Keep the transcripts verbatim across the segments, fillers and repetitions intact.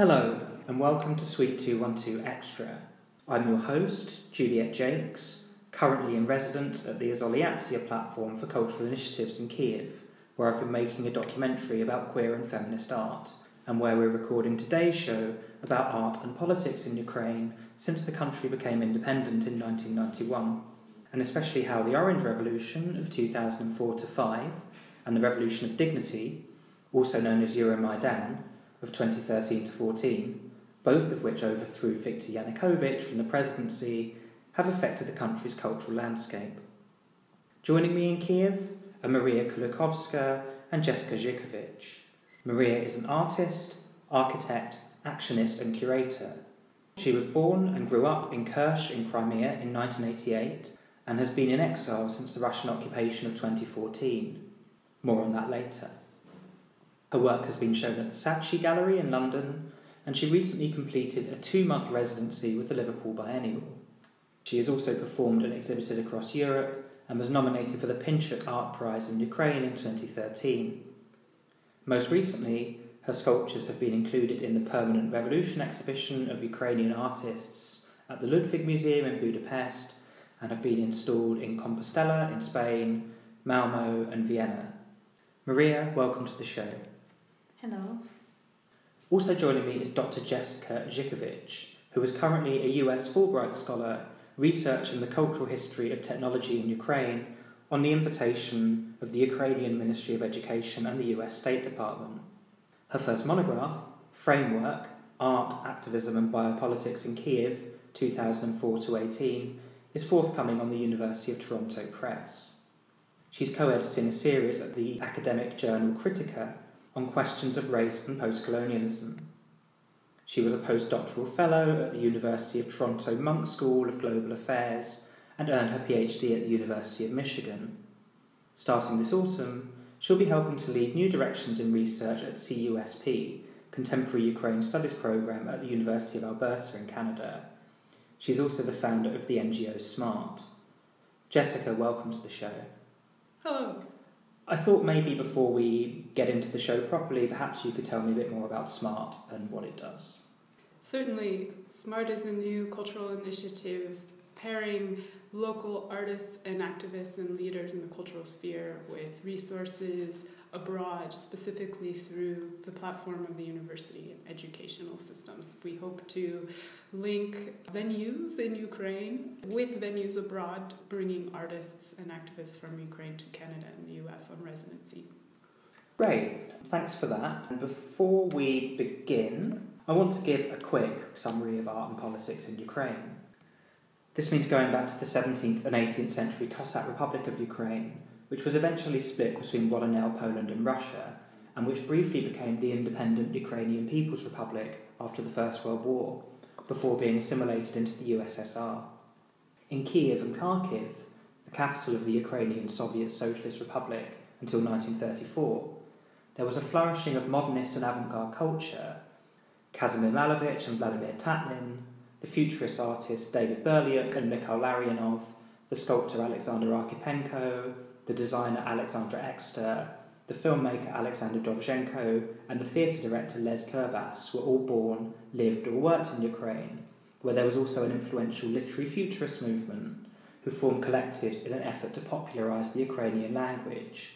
Hello, and welcome to Suite two twelve Extra. I'm your host, Juliet Jakes, currently in residence at the Izolyatsia platform for cultural initiatives in Kyiv, where I've been making a documentary about queer and feminist art, and where we're recording today's show about art and politics in Ukraine since the country became independent in nineteen ninety-one, and especially how the Orange Revolution of two thousand four to five and the Revolution of Dignity, also known as Euromaidan, of twenty thirteen to fourteen, both of which overthrew Viktor Yanukovych from the presidency, have affected the country's cultural landscape. Joining me in Kyiv are Maria Kulikovska and Jessica Zhikovych. Maria is an artist, architect, actionist and curator. She was born and grew up in Kerch in Crimea in nineteen eighty-eight and has been in exile since the Russian occupation of twenty fourteen. More on that later. Her work has been shown at the Saatchi Gallery in London, and she recently completed a two-month residency with the Liverpool Biennial. She has also performed and exhibited across Europe and was nominated for the Pinchuk Art Prize in Ukraine in twenty thirteen. Most recently, her sculptures have been included in the Permanent Revolution exhibition of Ukrainian artists at the Ludwig Museum in Budapest and have been installed in Compostela in Spain, Malmo and Vienna. Maria, welcome to the show. Hello. Also joining me is Doctor Jessica Zhikovych, who is currently a U S Fulbright Scholar researching the cultural history of technology in Ukraine on the invitation of the Ukrainian Ministry of Education and the U S State Department. Her first monograph, Framework, Art, Activism and Biopolitics in Kyiv, two thousand four to eighteen, is forthcoming on the University of Toronto Press. She's co-editing a series at the academic journal Critica on questions of race and post-colonialism. She was a postdoctoral fellow at the University of Toronto Monk School of Global Affairs and earned her PhD at the University of Michigan. Starting this autumn, she'll be helping to lead new directions in research at C U S P, Contemporary Ukraine Studies Programme at the University of Alberta in Canada. She's also the founder of the N G O SMART. Jessica, welcome to the show. Hello. I thought maybe before we get into the show properly, perhaps you could tell me a bit more about SMART and what it does. Certainly. SMART is a new cultural initiative pairing local artists and activists and leaders in the cultural sphere with resources abroad, specifically through the platform of the university and educational systems. We hope to link venues in Ukraine with venues abroad, bringing artists and activists from Ukraine to Canada and the U S on residency. Great, thanks for that. And before we begin, I want to give a quick summary of art and politics in Ukraine. This means going back to the seventeenth and eighteenth century Cossack Republic of Ukraine, which was eventually split between what are now Poland and Russia, and which briefly became the independent Ukrainian People's Republic after the First World War, before being assimilated into the U S S R. In Kyiv and Kharkiv, the capital of the Ukrainian Soviet Socialist Republic until nineteen thirty-four, there was a flourishing of modernist and avant-garde culture. Kazimir Malevich and Vladimir Tatlin, the futurist artists David Berliuk and Mikhail Larionov, the sculptor Alexander Arkipenko, the designer Alexandra Exter, the filmmaker Alexander Dovzhenko, and the theatre director Les Kurbas were all born, lived or worked in Ukraine, where there was also an influential literary futurist movement who formed collectives in an effort to popularise the Ukrainian language.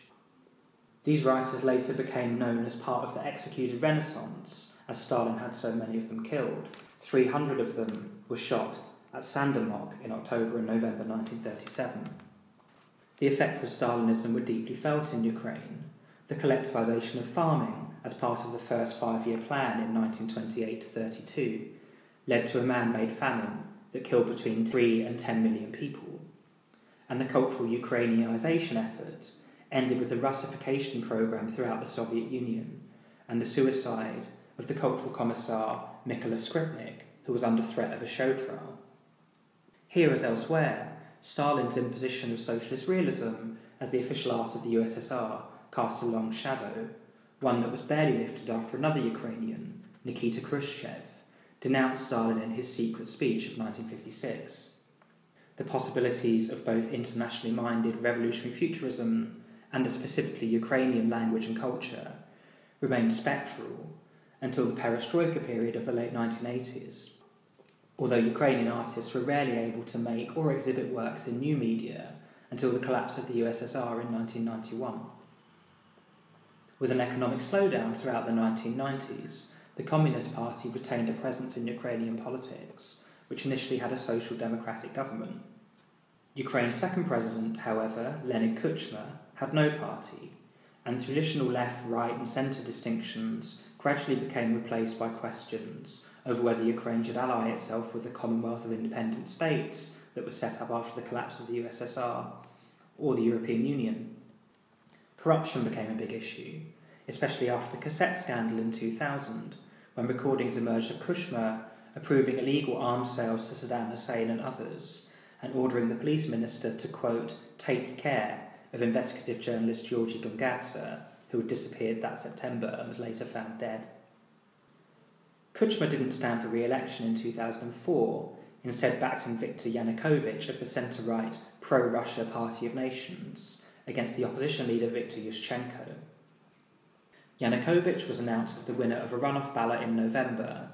These writers later became known as part of the executed Renaissance, as Stalin had so many of them killed. three hundred of them were shot at Sandomok in October and November nineteen thirty-seven. The effects of Stalinism were deeply felt in Ukraine. The collectivisation of farming, as part of the first five-year plan in nineteen twenty-eight to thirty-two, led to a man-made famine that killed between three and ten million people. And the cultural Ukrainianisation efforts ended with the Russification programme throughout the Soviet Union and the suicide of the cultural commissar Mykola Skripnik, who was under threat of a show trial. Here as elsewhere, Stalin's imposition of socialist realism as the official art of the U S S R cast a long shadow, one that was barely lifted after another Ukrainian, Nikita Khrushchev, denounced Stalin in his secret speech of nineteen fifty-six. The possibilities of both internationally minded revolutionary futurism and a specifically Ukrainian language and culture remained spectral, until the perestroika period of the late nineteen eighties. Although Ukrainian artists were rarely able to make or exhibit works in new media until the collapse of the U S S R in nineteen ninety-one. With an economic slowdown throughout the nineteen nineties, the Communist Party retained a presence in Ukrainian politics, which initially had a social democratic government. Ukraine's second president, however, Leonid Kuchma, had no party, and traditional left, right and centre distinctions gradually became replaced by questions over whether Ukraine should ally itself with the Commonwealth of Independent States that was set up after the collapse of the U S S R, or the European Union. Corruption became a big issue, especially after the cassette scandal in two thousand, when recordings emerged of Kuchma approving illegal arms sales to Saddam Hussein and others, and ordering the police minister to, quote, take care of investigative journalist Georgi Gongadze, who had disappeared that September and was later found dead. Kuchma didn't stand for re-election in two thousand four, instead backing Viktor Yanukovych of the centre-right pro-Russia Party of Nations against the opposition leader Viktor Yushchenko. Yanukovych was announced as the winner of a runoff ballot in November.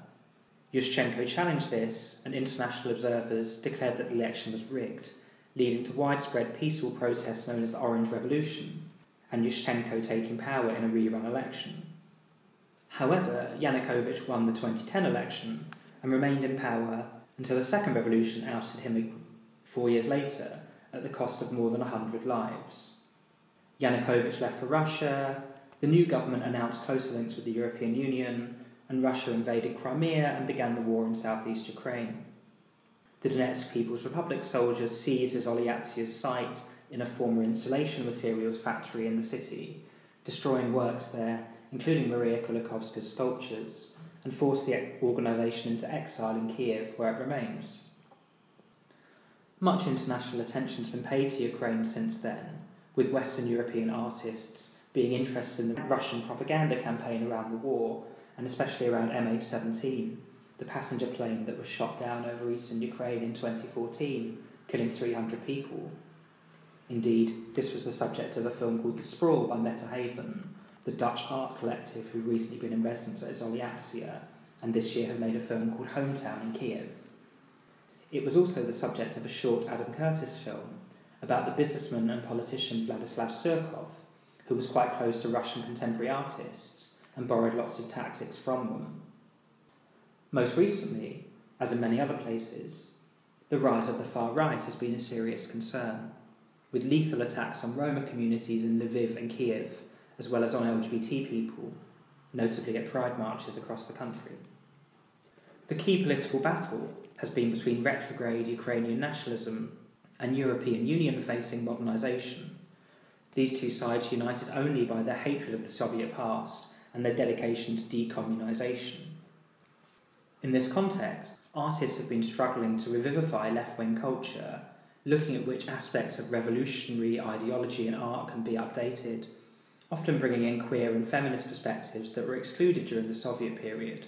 Yushchenko challenged this, and international observers declared that the election was rigged, leading to widespread peaceful protests known as the Orange Revolution, and Yushchenko taking power in a rerun election. However, Yanukovych won the twenty ten election and remained in power until a second revolution ousted him four years later at the cost of more than one hundred lives. Yanukovych left for Russia, the new government announced closer links with the European Union, and Russia invaded Crimea and began the war in southeast Ukraine. The Donetsk People's Republic soldiers seized Izolyatsia's site in a former insulation materials factory in the city, destroying works there, including Maria Kulikovska's sculptures, and forced the organisation into exile in Kyiv, where it remains. Much international attention has been paid to Ukraine since then, with Western European artists being interested in the Russian propaganda campaign around the war, and especially around M H seventeen, the passenger plane that was shot down over eastern Ukraine in twenty fourteen, killing three hundred people. Indeed, this was the subject of a film called The Sprawl by Mette Haven, the Dutch art collective who've recently been in residence at Izolyatsia, and this year have made a film called Hometown in Kyiv. It was also the subject of a short Adam Curtis film about the businessman and politician Vladislav Surkov, who was quite close to Russian contemporary artists and borrowed lots of tactics from them. Most recently, as in many other places, the rise of the far right has been a serious concern, with lethal attacks on Roma communities in Lviv and Kyiv, as well as on L G B T people, notably at pride marches across the country. The key political battle has been between retrograde Ukrainian nationalism and European Union facing modernisation, these two sides united only by their hatred of the Soviet past and their dedication to decommunisation. In this context, artists have been struggling to revivify left-wing culture, looking at which aspects of revolutionary ideology and art can be updated, often bringing in queer and feminist perspectives that were excluded during the Soviet period.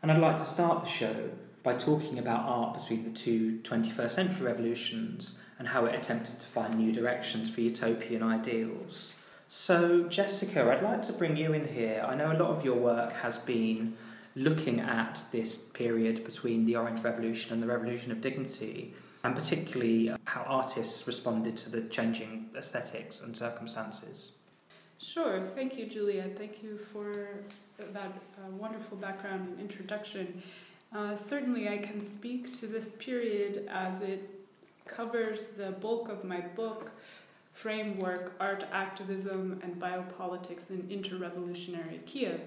And I'd like to start the show by talking about art between the two twenty-first century revolutions and how it attempted to find new directions for utopian ideals. So, Jessica, I'd like to bring you in here. I know a lot of your work has been looking at this period between the Orange Revolution and the Revolution of Dignity, and particularly how artists responded to the changing aesthetics and circumstances. Sure. Thank you, Juliet. Thank you for that uh, wonderful background and introduction. Uh, certainly, I can speak to this period as it covers the bulk of my book, Framework, Art Activism and Biopolitics in Interrevolutionary Kiev.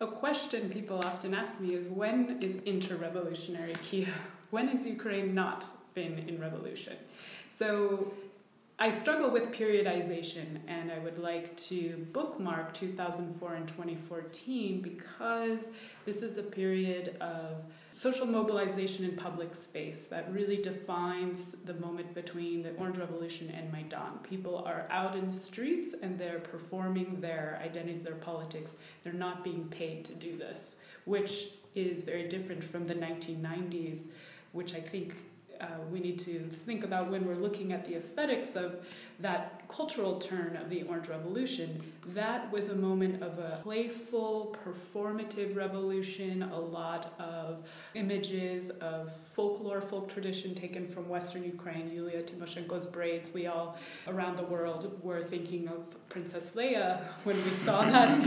A question people often ask me is, when is interrevolutionary Kiev? When has Ukraine not been in revolution? So I struggle with periodization, and I would like to bookmark two thousand four and twenty fourteen because this is a period of social mobilization in public space that really defines the moment between the Orange Revolution and Maidan. People are out in the streets and they're performing their identities, their politics. They're not being paid to do this, which is very different from the nineteen nineties, which I think uh, we need to think about when we're looking at the aesthetics of that cultural turn of the Orange Revolution. That was a moment of a playful, performative revolution, a lot of images of folklore, folk tradition taken from Western Ukraine, Yulia Tymoshenko's braids. We all around the world were thinking of Princess Leia when we saw that.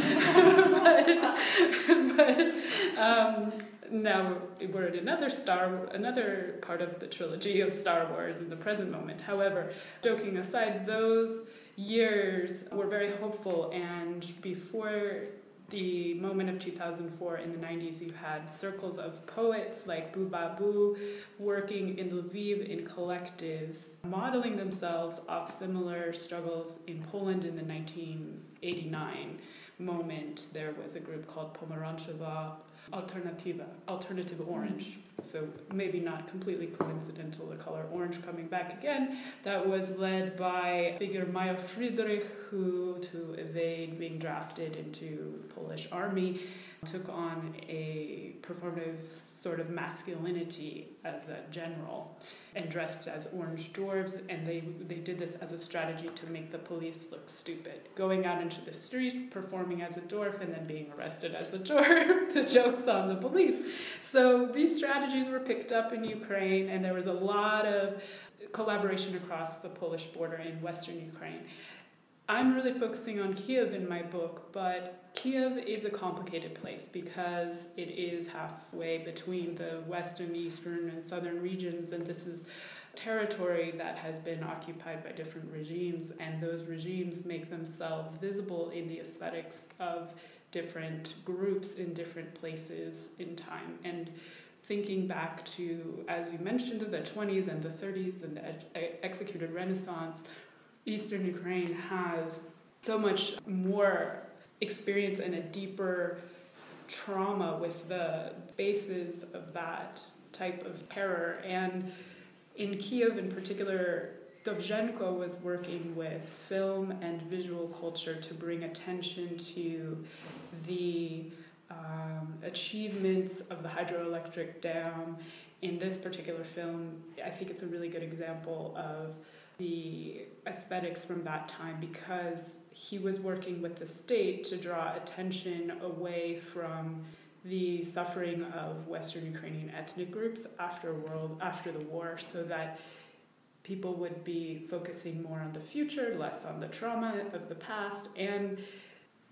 but, but, um, Now we're at another star, another part of the trilogy of Star Wars in the present moment. However, joking aside, those years were very hopeful, and before the moment of two thousand four in the nineties, you had circles of poets like Bubabu working in Lviv in collectives, modeling themselves off similar struggles in Poland in the nineteen eighty-nine moment. There was a group called Pomarancheva Alternativa, Alternative Orange. So maybe not completely coincidental, the color orange coming back again. That was led by figure Maya Friedrich, who, to evade being drafted into the Polish army, took on a performative sort of masculinity as a general and dressed as orange dwarves, and they, they did this as a strategy to make the police look stupid. Going out into the streets, performing as a dwarf, and then being arrested as a dwarf. The joke's on the police. So these strategies were picked up in Ukraine, and there was a lot of collaboration across the Polish border in Western Ukraine. I'm really focusing on Kyiv in my book, but Kyiv is a complicated place because it is halfway between the western, eastern, and southern regions, and this is territory that has been occupied by different regimes, and those regimes make themselves visible in the aesthetics of different groups in different places in time. And thinking back to, as you mentioned, the twenties and the thirties and the ex- executed Renaissance, Eastern Ukraine has so much more experience and a deeper trauma with the bases of that type of terror. And in Kyiv in particular, Dovzhenko was working with film and visual culture to bring attention to the um, achievements of the hydroelectric dam. In this particular film, I think it's a really good example of the aesthetics from that time, because he was working with the state to draw attention away from the suffering of Western Ukrainian ethnic groups after world after the war, so that people would be focusing more on the future, less on the trauma of the past. And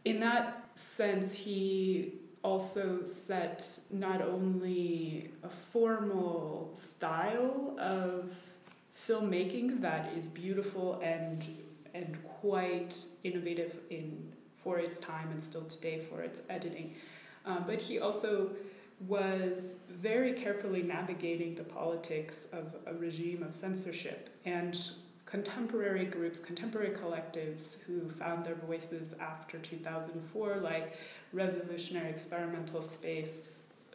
in that sense, he also set not only a formal style of filmmaking that is beautiful and and quite innovative in for its time and still today for its editing. Um, but he also was very carefully navigating the politics of a regime of censorship and contemporary groups, contemporary collectives who found their voices after two thousand four, like Revolutionary Experimental Space,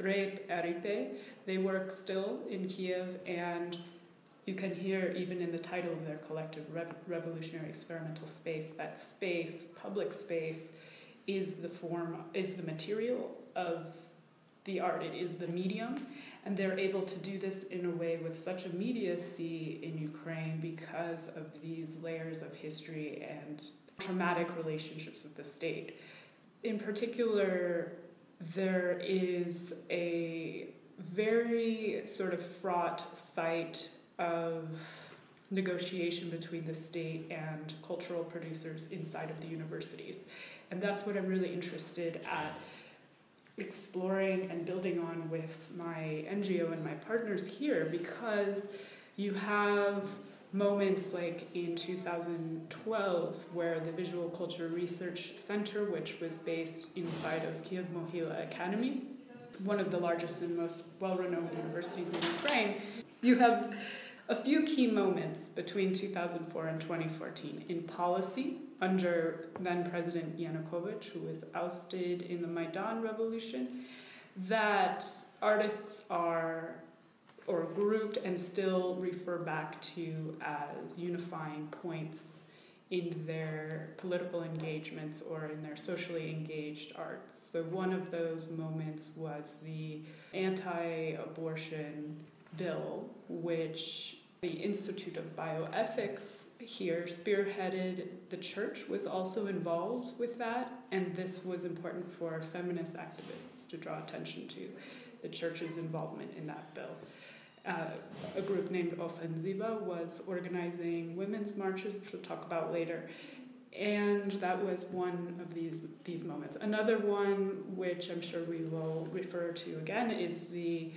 Rep, Aripe. They work still in Kyiv, and you can hear, even in the title of their collective, Rev- Revolutionary Experimental Space, that space, public space, is the form, is the material of the art. It is the medium. And they're able to do this in a way with such immediacy in Ukraine because of these layers of history and traumatic relationships with the state. In particular, there is a very sort of fraught site of negotiation between the state and cultural producers inside of the universities. And that's what I'm really interested at exploring and building on with my N G O and my partners here, because you have moments like in two thousand twelve where the Visual Culture Research Center, which was based inside of Kyiv Mohyla Academy, one of the largest and most well-renowned universities in Ukraine, you have a few key moments between two thousand four and twenty fourteen in policy under then-President Yanukovych, who was ousted in the Maidan Revolution, that artists are or grouped and still refer back to as unifying points in their political engagements or in their socially engaged arts. So one of those moments was the anti-abortion bill, which the Institute of Bioethics here spearheaded. The church was also involved with that, and this was important for feminist activists to draw attention to the church's involvement in that bill. Uh, a group named Ofensiva was organizing women's marches, which we'll talk about later, and that was one of these these moments. Another one, which I'm sure we will refer to again, is the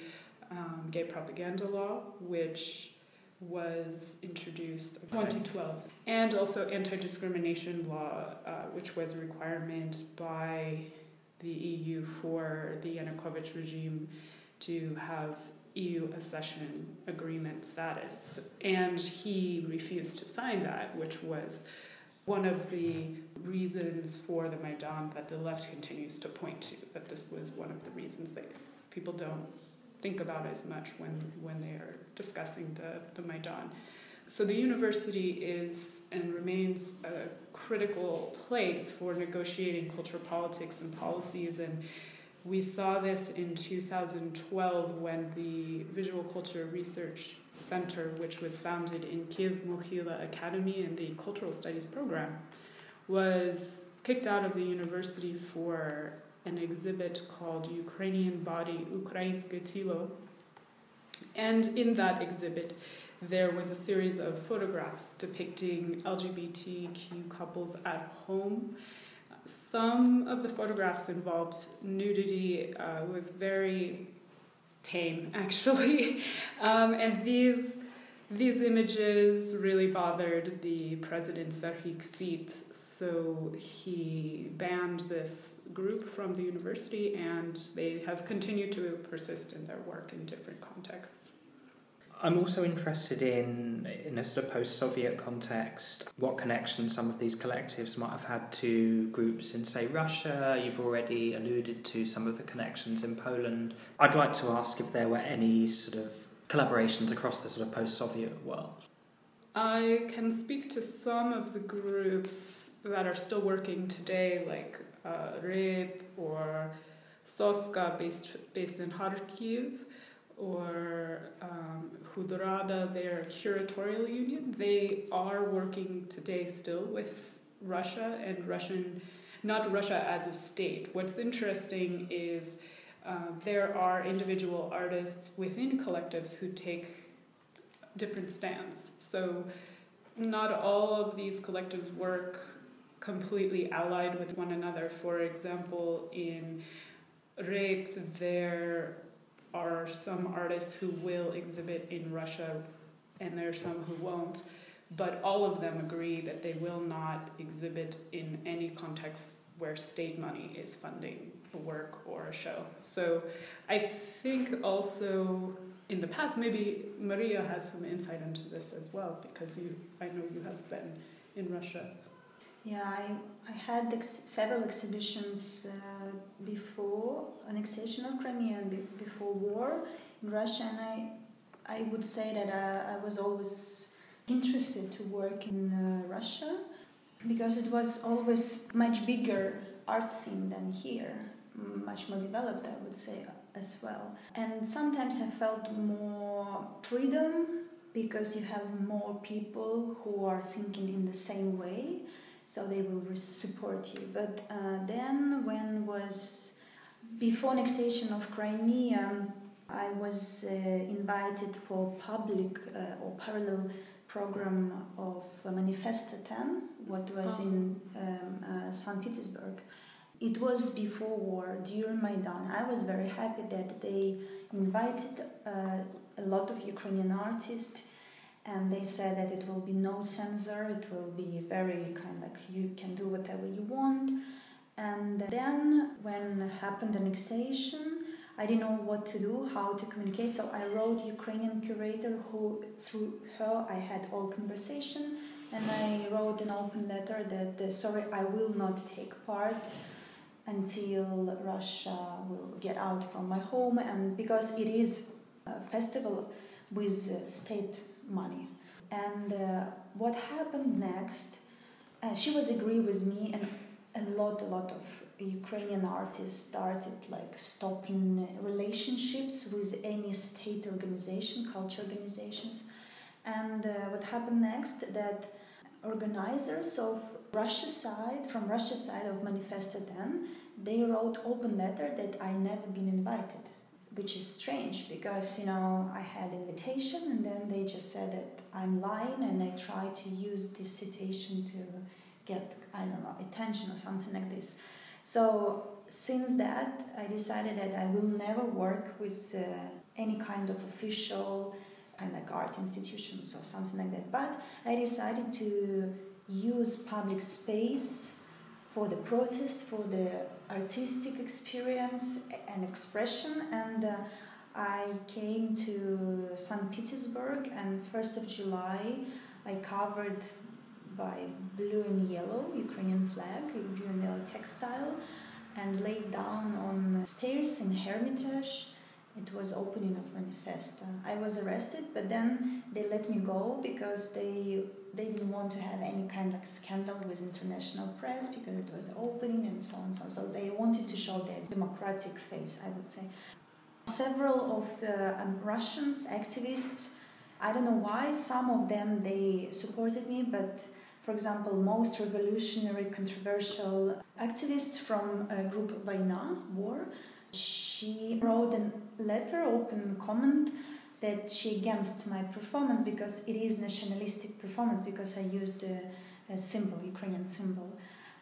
um, gay propaganda law, which was introduced in twenty twelve, and also anti-discrimination law, uh, which was a requirement by the E U for the Yanukovych regime to have E U accession agreement status, and he refused to sign that, which was one of the reasons for the Maidan that the left continues to point to, that this was one of the reasons that people don't think about as much when, when they're discussing the, the Maidan. So the university is and remains a critical place for negotiating culture, politics, and policies, and we saw this in two thousand twelve when the Visual Culture Research Center, which was founded in Kyiv Mohyla Academy in the Cultural Studies program, was kicked out of the university for an exhibit called Ukrainian Body, Ukrainske Tilo. And in that exhibit, there was a series of photographs depicting L G B T Q couples at home. Some of the photographs involved nudity, uh, was very tame, actually. Um, and these these images really bothered the president, Serhiy Kvit, so he banned this group from the university, and they have continued to persist in their work in different contexts. I'm also interested in, in a sort of post-Soviet context, what connections some of these collectives might have had to groups in, say, Russia. You've already alluded to some of the connections in Poland. I'd like to ask if there were any sort of collaborations across the sort of post-Soviet world. I can speak to some of the groups that are still working today, like uh, R I P or Soska, based, based in Kharkiv, or um, Hudorada, their curatorial union. They are working today still with Russia and Russian, not Russia as a state. What's interesting is uh, there are individual artists within collectives who take different stands. So not all of these collectives work completely allied with one another. For example, in Reit, there are some artists who will exhibit in Russia, and there are some who won't, but all of them agree that they will not exhibit in any context where state money is funding a work or a show. So I think also in the past, maybe Maria has some insight into this as well, because you, I know you have been in Russia. Yeah, I, I had ex- several exhibitions uh, before annexation of Crimea and be- before war in Russia, and I I would say that I, I was always interested to work in uh, Russia, because it was always much bigger art scene than here, much more developed, I would say, as well. And sometimes I felt more freedom, because you have more people who are thinking in the same way, so they will support you. But uh, then when was, before annexation of Crimea, I was uh, invited for public uh, or parallel program of uh, Manifesto ten, what was in um, uh, Saint Petersburg. It was before war, during Maidan. I was very happy that they invited uh, a lot of Ukrainian artists, and they said that it will be no censor, it will be very kind of like you can do whatever you want. And then when happened annexation, I didn't know what to do, how to communicate. So I wrote Ukrainian curator who, through her, I had all conversation. And I wrote an open letter that, sorry, I will not take part until Russia will get out from my home. And because it is a festival with state money. And uh, what happened next, uh, she was agree with me, and a lot a lot of Ukrainian artists started like stopping relationships with any state organization, culture organizations. And uh, what happened next, that organizers of Russia side, from Russia side of Manifesto then, they wrote open letter that I never been invited, which is strange because, you know, I had invitation and then they just said that I'm lying and I try to use this situation to get, I don't know, attention or something like this. So since that, I decided that I will never work with uh, any kind of official kind of like art institutions or something like that. But I decided to use public space for the protest, for the artistic experience and expression, and uh, I came to Saint Petersburg, and first of July I covered by blue and yellow Ukrainian flag, blue and yellow textile, and laid down on stairs in Hermitage. It was opening of Manifesto. I was arrested, but then they let me go because they they didn't want to have any kind of scandal with international press because it was opening and so on and so on. So they wanted to show their democratic face, I would say. Several of uh, Russians, activists, I don't know why, some of them, they supported me, but for example, most revolutionary, controversial activists from a group Vaina, War, she wrote a letter, open comment, that she against my performance because it is nationalistic performance because I used a, a symbol, Ukrainian symbol.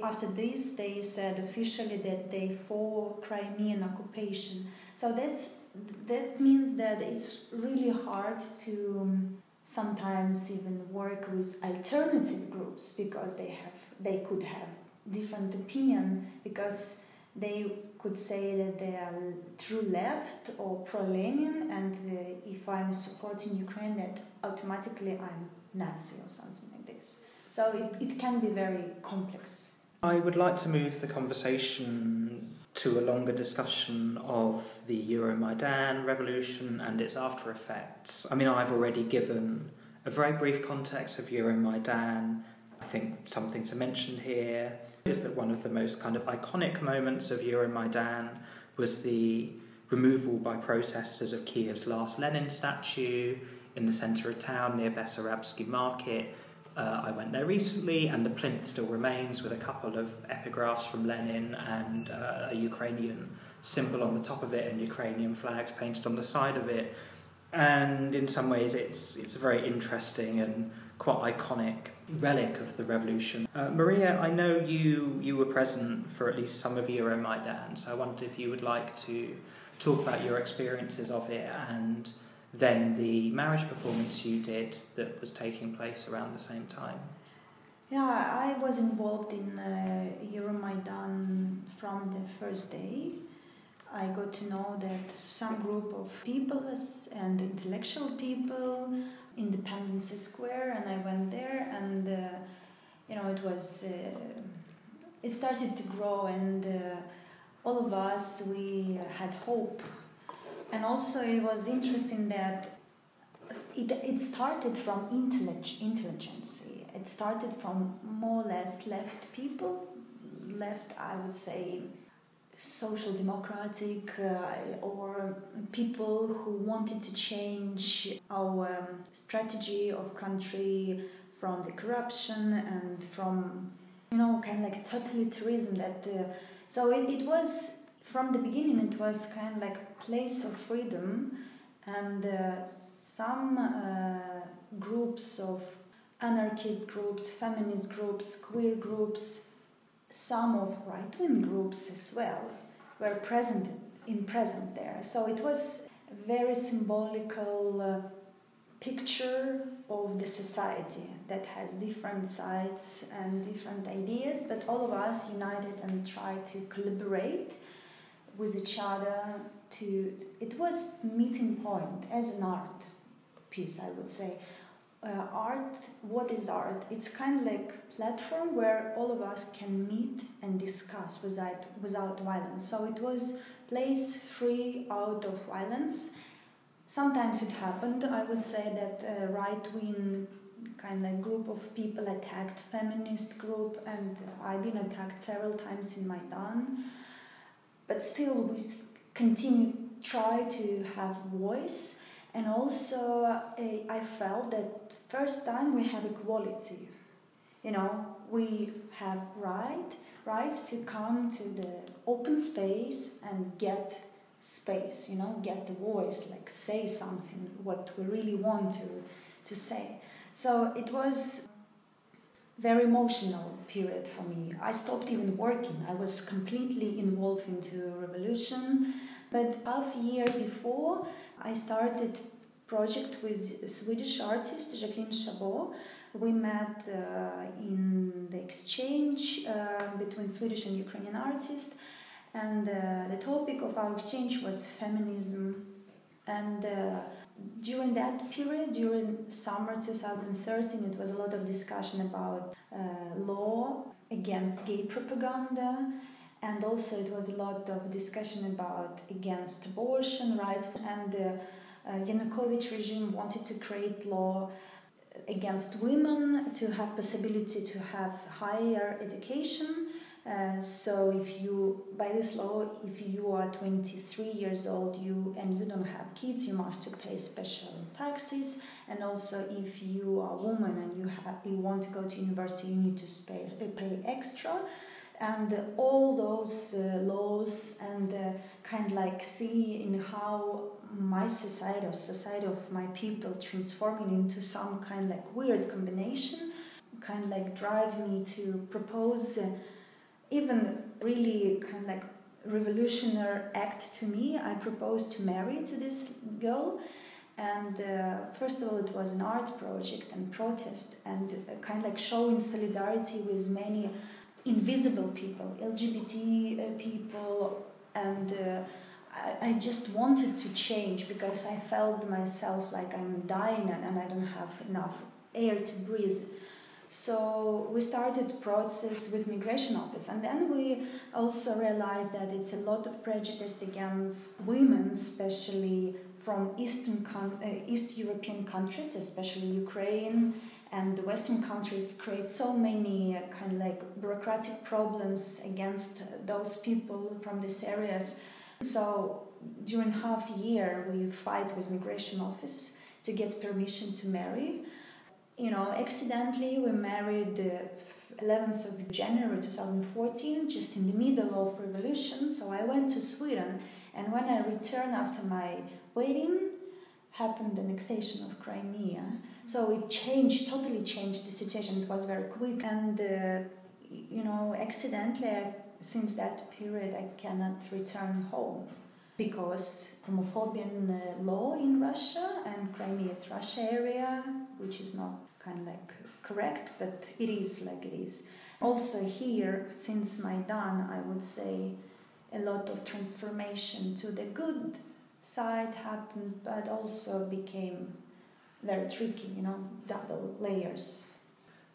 After this, they said officially that they for Crimean occupation. So that's that means that it's really hard to sometimes even work with alternative groups because they have they could have different opinion because they could say that they are true left or pro-Lenin, and uh, if I'm supporting Ukraine, that automatically I'm Nazi or something like this. So it, it can be very complex. I would like to move the conversation to a longer discussion of the Euromaidan revolution and its after effects. I mean, I've already given a very brief context of Euromaidan. I think something to mention here is that one of the most kind of iconic moments of Euromaidan was the removal by protesters of Kyiv's last Lenin statue in the centre of town near Besarabsky Market. Uh, I went there recently, and the plinth still remains with a couple of epigraphs from Lenin and uh, a Ukrainian symbol on the top of it and Ukrainian flags painted on the side of it. And in some ways it's it's a very interesting and quite iconic relic of the revolution. Uh, Maria, I know you you were present for at least some of Euromaidan, so I wondered if you would like to talk about your experiences of it and then the marriage performance you did that was taking place around the same time. Yeah, I was involved in uh, Euromaidan from the first day. I got to know that some group of people and intellectual people, Independence Square, and I went there, and uh, you know, it was uh, it started to grow, and uh, all of us, we had hope, and also it was interesting that it it started from intellig- intelligentsia. It started from more or less left people, left, I would say, social democratic uh, or people who wanted to change our um, strategy of country from the corruption and from, you know, kind of like totalitarianism. That uh, so it, it was from the beginning, it was kind of like place of freedom, and uh, some uh, groups of anarchist groups, feminist groups, queer groups, some of right-wing groups as well were present in present there. So it was a very symbolical uh, picture of the society that has different sides and different ideas, but all of us united and tried to collaborate with each other. To it was meeting point as an art piece, I would say. Uh, art, what is art? It's kind of like platform where all of us can meet and discuss without, without violence. So it was place free out of violence. Sometimes it happened, I would say, that uh, right-wing kind of group of people attacked, feminist group, and I've been attacked several times in Maidan. But still, we continue try to have voice, and also uh, I felt that first time we have equality. You know, we have right rights to come to the open space and get space. You know, get the voice, like say something what we really want to to say. So it was a very emotional period for me. I stopped even working. I was completely involved into revolution. But half a year before, I started project with Swedish artist Jacqueline Chabot. We met uh, in the exchange uh, between Swedish and Ukrainian artists. And uh, the topic of our exchange was feminism. And uh, during that period, during summer two thousand thirteen, it was a lot of discussion about uh, law against gay propaganda, and also it was a lot of discussion about against abortion rights, and the uh, Yanukovych regime wanted to create law against women to have possibility to have higher education. Uh, so if you, by this law, if you are twenty-three years old you and you don't have kids, you must to pay special taxes. And also if you are a woman and you have you want to go to university, you need to pay, pay extra. And uh, all those uh, laws and uh, kind of like see in how my society or society of my people transforming into some kind of like weird combination, kind of like drive me to propose uh, even really kind of like revolutionary act to me. I proposed to marry to this girl, and uh, first of all it was an art project and protest and kind of like showing solidarity with many invisible people, L G B T people, and uh, I, I just wanted to change because I felt myself like I'm dying and, and I don't have enough air to breathe. So we started process with migration office, and then we also realized that it's a lot of prejudice against women, especially from Eastern com- uh, East European countries, especially Ukraine, and the Western countries create so many uh, kind of like bureaucratic problems against those people from these areas. So during half a year we fight with migration office to get permission to marry. You know, accidentally we married uh, eleventh of January twenty fourteen, just in the middle of revolution. So I went to Sweden, and when I returned after my wedding, happened the annexation of Crimea. So it changed, totally changed the situation. It was very quick, and uh, you know, accidentally I, since that period I cannot return home, because homophobian uh, law in Russia, and Crimea is Russia area, which is not kind of like correct, but it is like it is. Also here, since Maidan, I would say a lot of transformation to the good side happened, but also became very tricky, you know, double layers.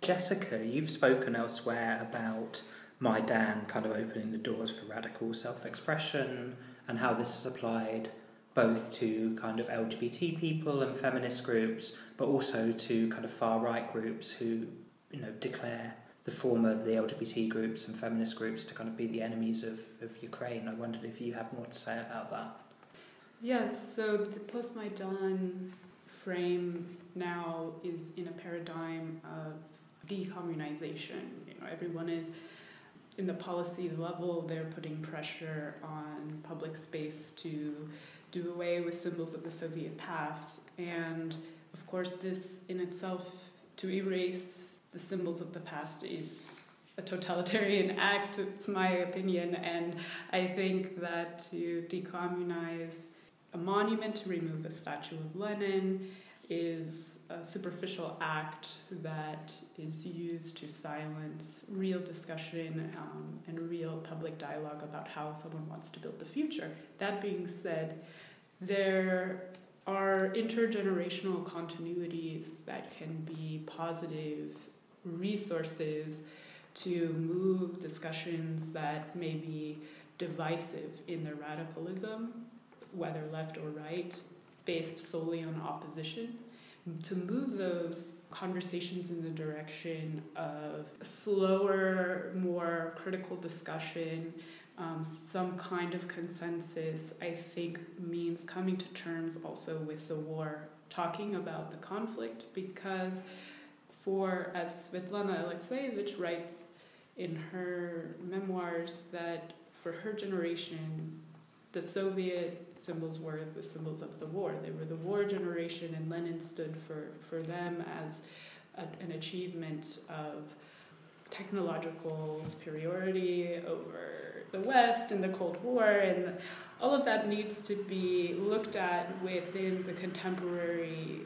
Jessica, you've spoken elsewhere about Maidan kind of opening the doors for radical self-expression, and how this is applied both to kind of L G B T people and feminist groups, but also to kind of far-right groups who, you know, declare the former, the L G B T groups and feminist groups, to kind of be the enemies of, of Ukraine. I wondered if you had more to say about that. Yes, so the post-Maidan frame now is in a paradigm of decommunization. You know, everyone is... in the policy level, they're putting pressure on public space to do away with symbols of the Soviet past. And of course, this in itself, to erase the symbols of the past, is a totalitarian act. It's my opinion. And I think that to decommunize a monument, to remove a statue of Lenin, is a superficial act that is used to silence real discussion um, and real public dialogue about how someone wants to build the future. That being said, there are intergenerational continuities that can be positive resources to move discussions that may be divisive in their radicalism, whether left or right, based solely on opposition, to move those conversations in the direction of slower, more critical discussion, um, some kind of consensus, I think means coming to terms also with the war, talking about the conflict, because for, as Svetlana Alexeyevich writes in her memoirs, that for her generation, the Soviet symbols were the symbols of the war. They were the war generation, and Lenin stood for, for them as a, an achievement of technological superiority over the West and the Cold War, and all of that needs to be looked at within the contemporary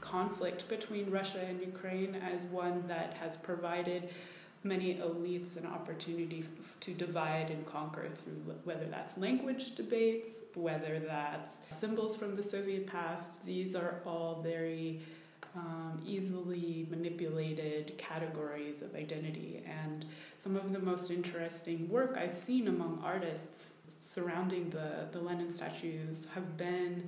conflict between Russia and Ukraine as one that has provided many elites an opportunity to divide and conquer through, whether that's language debates, whether that's symbols from the Soviet past. These are all very um, easily manipulated categories of identity. And some of the most interesting work I've seen among artists surrounding the, the Lenin statues have been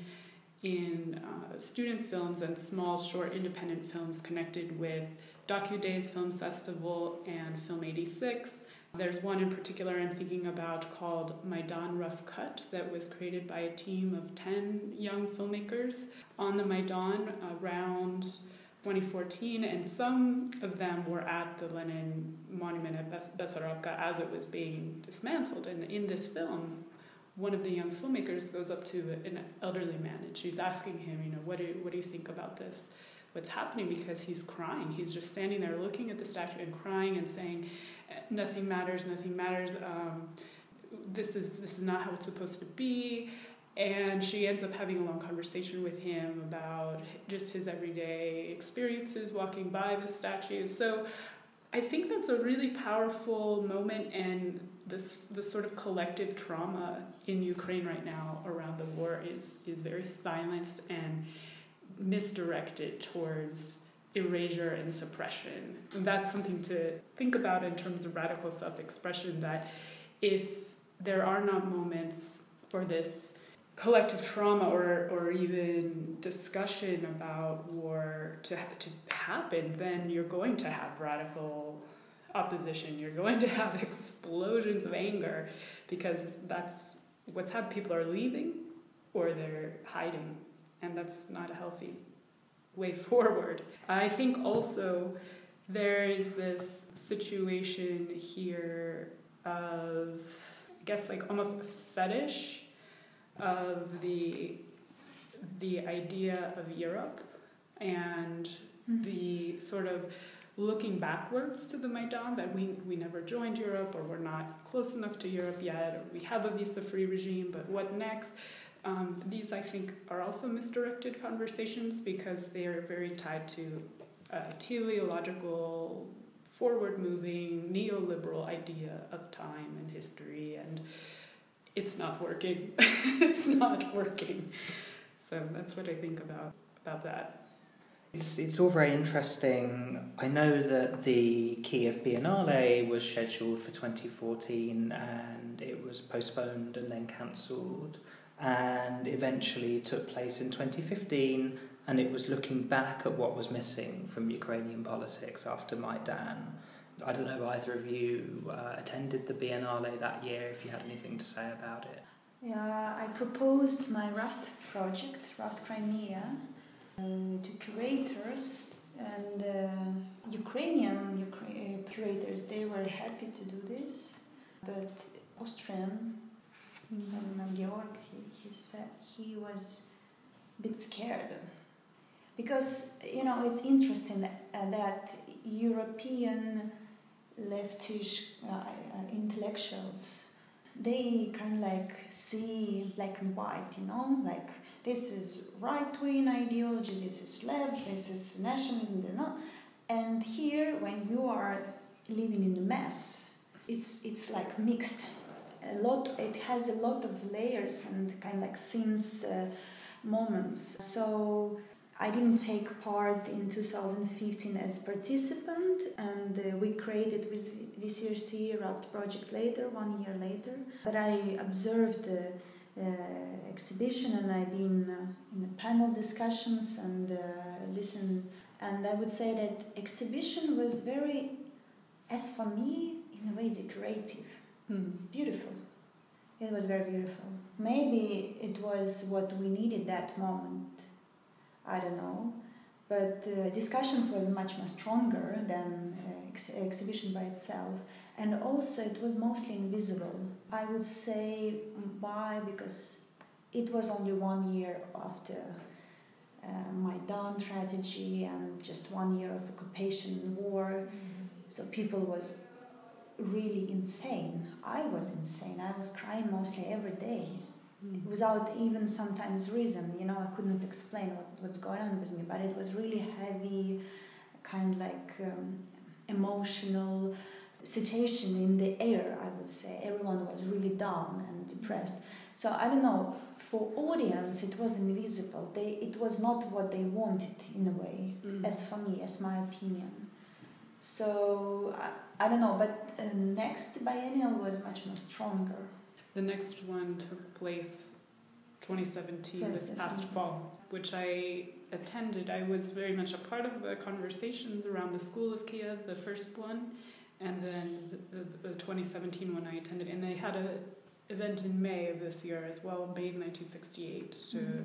in uh, student films and small, short, independent films connected with DocuDays Film Festival and Film eighty-six. There's one in particular I'm thinking about called Maidan Rough Cut that was created by a team of ten young filmmakers on the Maidan around twenty fourteen, and some of them were at the Lenin monument at Besarabka as it was being dismantled. And in this film, one of the young filmmakers goes up to an elderly man and she's asking him, you know, what do you, what do you think about this? What's happening? Because he's crying. He's just standing there looking at the statue and crying and saying, nothing matters, nothing matters. Um, this is this is not how it's supposed to be. And she ends up having a long conversation with him about just his everyday experiences walking by the statue. So I think that's a really powerful moment, and this the sort of collective trauma in Ukraine right now around the war is is very silenced and misdirected towards erasure and suppression. And that's something to think about in terms of radical self-expression, that if there are not moments for this collective trauma or, or even discussion about war to, ha- to happen, then you're going to have radical opposition. You're going to have explosions of anger, because that's what's happened. People are leaving or they're hiding. And that's not a healthy way forward. I think also there is this situation here of, I guess, like almost a fetish of the, the idea of Europe and mm-hmm. the sort of looking backwards to the Maidan, that we, we never joined Europe, or we're not close enough to Europe yet, or we have a visa-free regime, but what next? Um, these, I think, are also misdirected conversations, because they are very tied to a teleological, forward-moving, neoliberal idea of time and history, and it's not working. It's not working. So that's what I think about, about that. It's, it's all very interesting. I know that the Kyiv Biennale was scheduled for twenty fourteen, and it was postponed and then cancelled, and eventually took place in twenty fifteen, and it was looking back at what was missing from Ukrainian politics after Maidan. I don't know if either of you uh, attended the Biennale that year, if you had anything to say about it. Yeah, I proposed my Raft project, Raft Crimea, um, to curators, and uh, Ukrainian Ukra- uh, curators, they were happy to do this, but Austrian, and Georg, he, he said he was a bit scared, because, you know, it's interesting uh, that European leftish uh, intellectuals, they kind of like see black and white, you know, like this is right-wing ideology, this is left, this is nationalism, you know? And here, when you are living in a mess, it's it's like mixed. A lot, it has a lot of layers and kind of like things, uh, moments. So I didn't take part in two thousand fifteen as participant, and uh, we created with V C R C Raft project later, one year later. But I observed the uh, uh, exhibition, and I've been uh, in panel discussions and uh, listen. And I would say that exhibition was very, as for me, in a way decorative, mm. beautiful. It was very beautiful. Maybe it was what we needed that moment. I don't know. But uh, discussions was much more stronger than uh, ex exhibition by itself. And also it was mostly invisible. I would say why? Because it was only one year after uh, Maidan tragedy and just one year of occupation and war. Mm-hmm. So people was really insane. I was insane. I was crying mostly every day, mm. without even sometimes reason. You know, I couldn't explain what, what's going on with me, but it was really heavy, kind of like um, emotional situation in the air, I would say. Everyone was really down and depressed. So I don't know, for audience it was invisible. They, it was not what they wanted in a way, mm. as for me, as my opinion. So, I, I don't know, but uh, next biennial was much more stronger. The next one took place twenty seventeen, yes, this yes, past yes. fall, which I attended. I was very much a part of the conversations around the School of Kiev, the first one, and then the, the, the twenty seventeen one I attended. And they had an event in May of this year as well, May nineteen sixty-eight, to mm-hmm.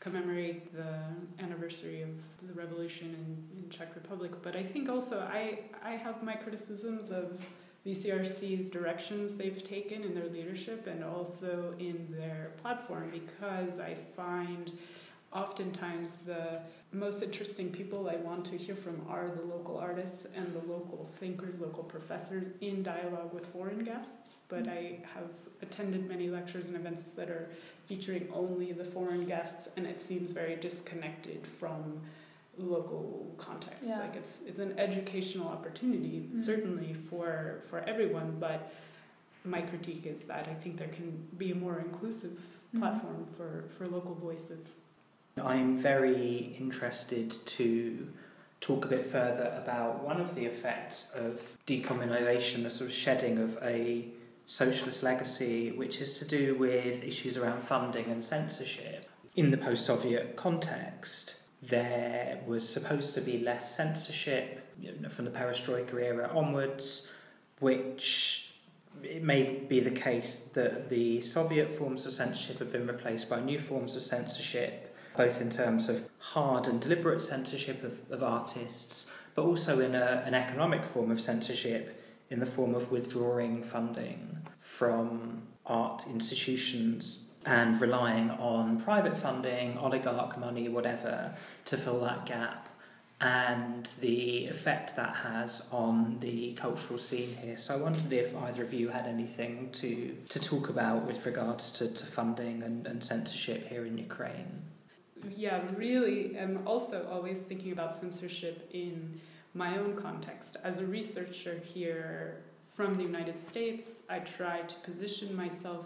commemorate the anniversary of the revolution in, in Czech Republic. But I think also I, I have my criticisms of V C R C's directions they've taken in their leadership and also in their platform, because I find oftentimes the most interesting people I want to hear from are the local artists and the local thinkers, local professors in dialogue with foreign guests. But I have attended many lectures and events that are featuring only the foreign guests, and it seems very disconnected from local context. Yeah. Like it's it's an educational opportunity, mm-hmm. certainly for for everyone, but my critique is that I think there can be a more inclusive mm-hmm. platform for, for local voices. I'm very interested to talk a bit further about one of the effects of decommunalization, the sort of shedding of a socialist legacy, which is to do with issues around funding and censorship. In the post-Soviet context, there was supposed to be less censorship, you know, from the perestroika era onwards, which it may be the case that the Soviet forms of censorship have been replaced by new forms of censorship, both in terms of hard and deliberate censorship of, of artists, but also in a, an economic form of censorship in the form of withdrawing funding from art institutions and relying on private funding, oligarch money, whatever, to fill that gap. And the effect that has on the cultural scene here. So I wondered if either of you had anything to, to talk about with regards to, to funding and, and censorship here in Ukraine. Yeah, really, I'm also always thinking about censorship in my own context. As a researcher here from the United States, I try to position myself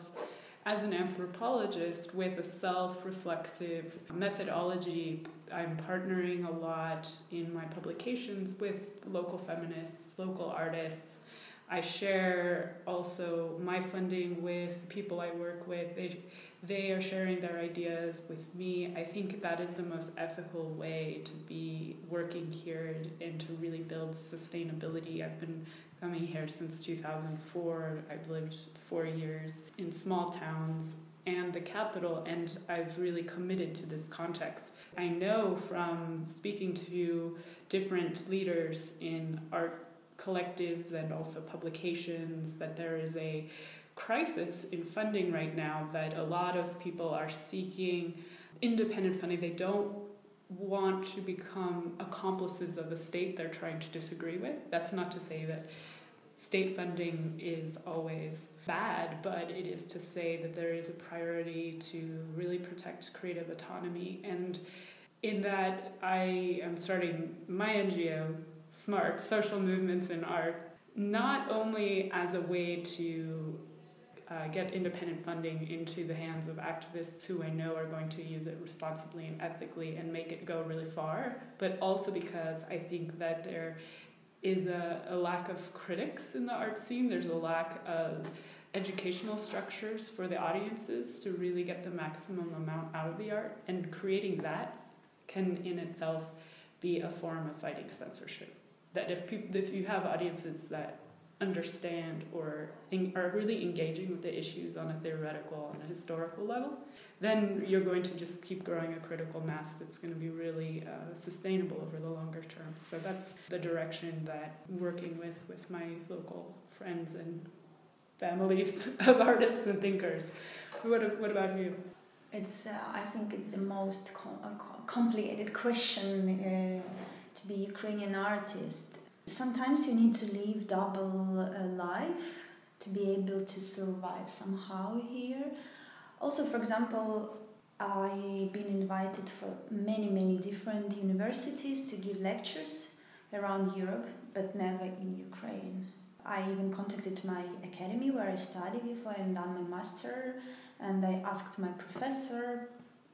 as an anthropologist with a self-reflexive methodology. I'm partnering a lot in my publications with local feminists, local artists. I share also my funding with people I work with. They, they are sharing their ideas with me. I think that is the most ethical way to be working here and to really build sustainability. I've been coming here since two thousand four. I've lived four years in small towns and the capital, and I've really committed to this context. I know from speaking to different leaders in art collectives and also publications that there is a crisis in funding right now, that a lot of people are seeking independent funding. They don't want to become accomplices of the state they're trying to disagree with. That's not to say that state funding is always bad, but it is to say that there is a priority to really protect creative autonomy. And in that, I am starting my N G O, SMART, Social Movements in Art, not only as a way to uh, get independent funding into the hands of activists who I know are going to use it responsibly and ethically and make it go really far, but also because I think that there is a, a lack of critics in the art scene. There's a lack of educational structures for the audiences to really get the maximum amount out of the art, and creating that can in itself be a form of fighting censorship. That if people, if you have audiences that understand or are really engaging with the issues on a theoretical and a historical level, then you're going to just keep growing a critical mass that's going to be really uh, sustainable over the longer term. So that's the direction that I'm working with with my local friends and families of artists and thinkers. What, what about you? It's, uh, I think, the most com complicated question uh, to be a Ukrainian artist. Sometimes you need to live double uh, life to be able to survive somehow here. Also, for example, I've been invited for many, many different universities to give lectures around Europe, but never in Ukraine. I even contacted my academy where I studied before and done my master, and I asked my professor,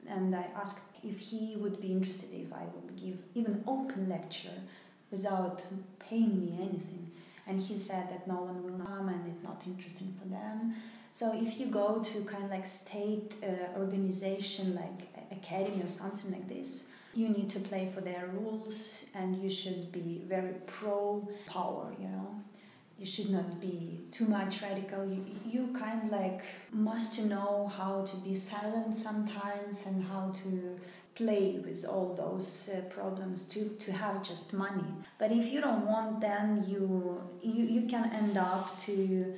and I asked if he would be interested if I would give even open lecture without paying me anything. And he said that no one will come and it's not interesting for them. So if you go to kind of like state uh, organization, like academy or something like this, you need to play for their rules and you should be very pro-power, you know. You should not be too much radical. You, you kind of like must know how to be silent sometimes and how to play with all those uh, problems to, to have just money. But if you don't want them, you, you you can end up to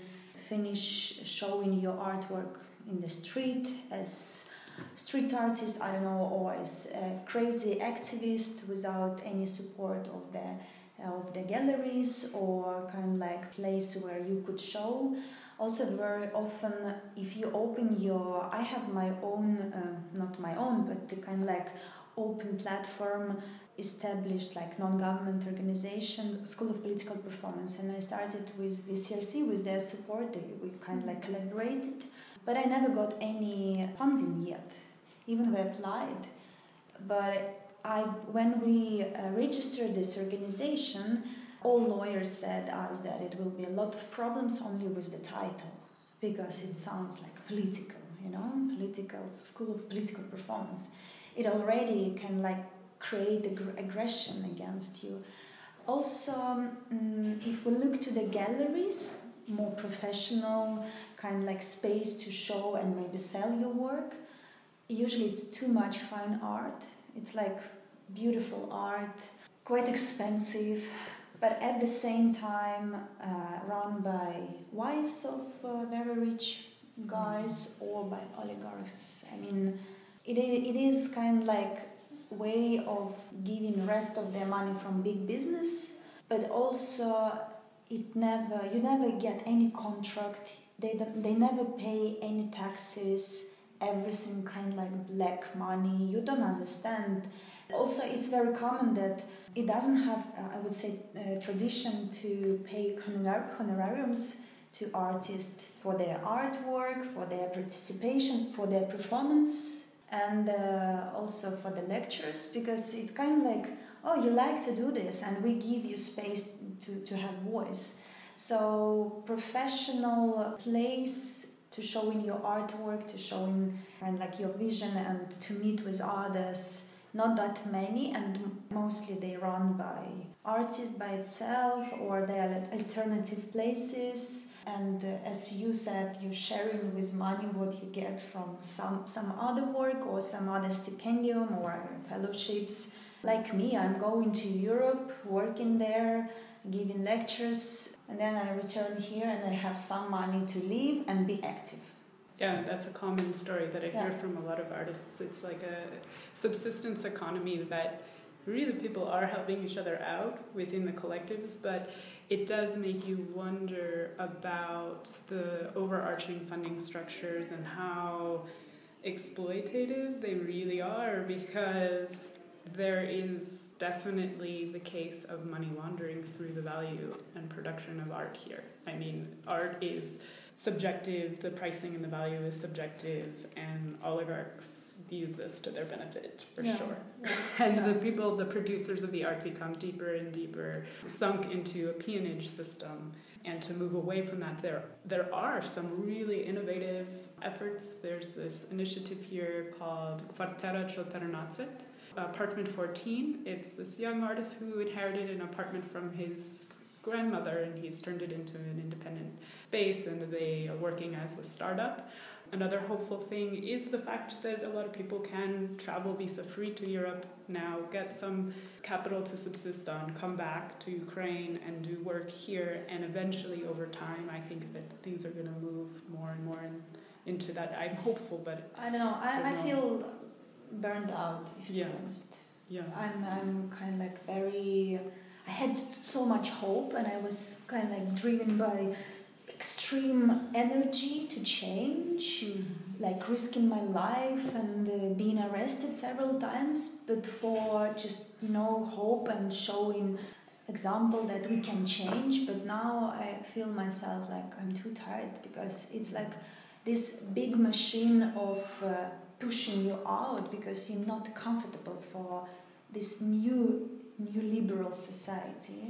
finish showing your artwork in the street as street artist, I don't know, or as a crazy activist without any support of the, of the galleries or kind of like place where you could show. Also, very often, if you open your, I have my own, uh, not my own, but the kind of like open platform established like non-government organization, School of Political Performance, and I started with V C R C with their support. We kind of like collaborated, but I never got any funding yet, even we applied. But I, when we uh, registered this organization, all lawyers said us that it will be a lot of problems only with the title, because it sounds like political, you know, political, School of Political Performance. It already can like create ag aggression against you. Also, um, if we look to the galleries, more professional kind of like space to show and maybe sell your work, usually it's too much fine art. It's like beautiful art, quite expensive, but at the same time uh, run by wives of uh, very rich guys or by oligarchs. I mean, it, it is kind of like way of giving rest of their money from big business, but also it never, you never get any contract, they, don't, they never pay any taxes, everything kind of like black money, you don't understand. Also, it's very common that it doesn't have, uh, I would say, uh, tradition to pay honorar honorariums to artists for their artwork, for their participation, for their performance, and uh, also for the lectures, because it's kind of like, oh, you like to do this, and we give you space to, to have voice. So professional place to showing your artwork, to showing and like your vision and to meet with others. Not that many, and mostly they run by artists by itself or they are alternative places. And uh, as you said, you're sharing with money what you get from some, some other work or some other stipendium or fellowships. Like me, I'm going to Europe, working there, giving lectures, and then I return here and I have some money to live and be active. Yeah, that's a common story that I hear yeah. from a lot of artists. It's like a subsistence economy that really people are helping each other out within the collectives, but it does make you wonder about the overarching funding structures and how exploitative they really are, because there is definitely the case of money laundering through the value and production of art here. I mean, art is subjective, the pricing and the value is subjective, and oligarchs use this to their benefit, for yeah. sure. Yeah. And yeah. the people, the producers of the art become deeper and deeper, sunk into a peonage system. and to move away from that. There, there are some really innovative efforts. There's this initiative here called Kvartera czternastka, apartment fourteen. It's this young artist who inherited an apartment from his grandmother, and he's turned it into an independent space, and they are working as a startup. Another hopeful thing is the fact that a lot of people can travel visa-free to Europe now, get some capital to subsist on, come back to Ukraine and do work here, and eventually over time I think that things are going to move more and more in, into that. I'm hopeful, but... I don't know, I, I feel burned out, if yeah. to be honest. Yeah. I'm, I'm kind of like very... I had so much hope, and I was kind of like driven by... extreme energy to change, mm-hmm. like risking my life and uh, being arrested several times, but for just, you know, hope and showing example that we can change. But now I feel myself like I'm too tired, because it's like this big machine of uh, pushing you out because you're not comfortable for this new new liberal society.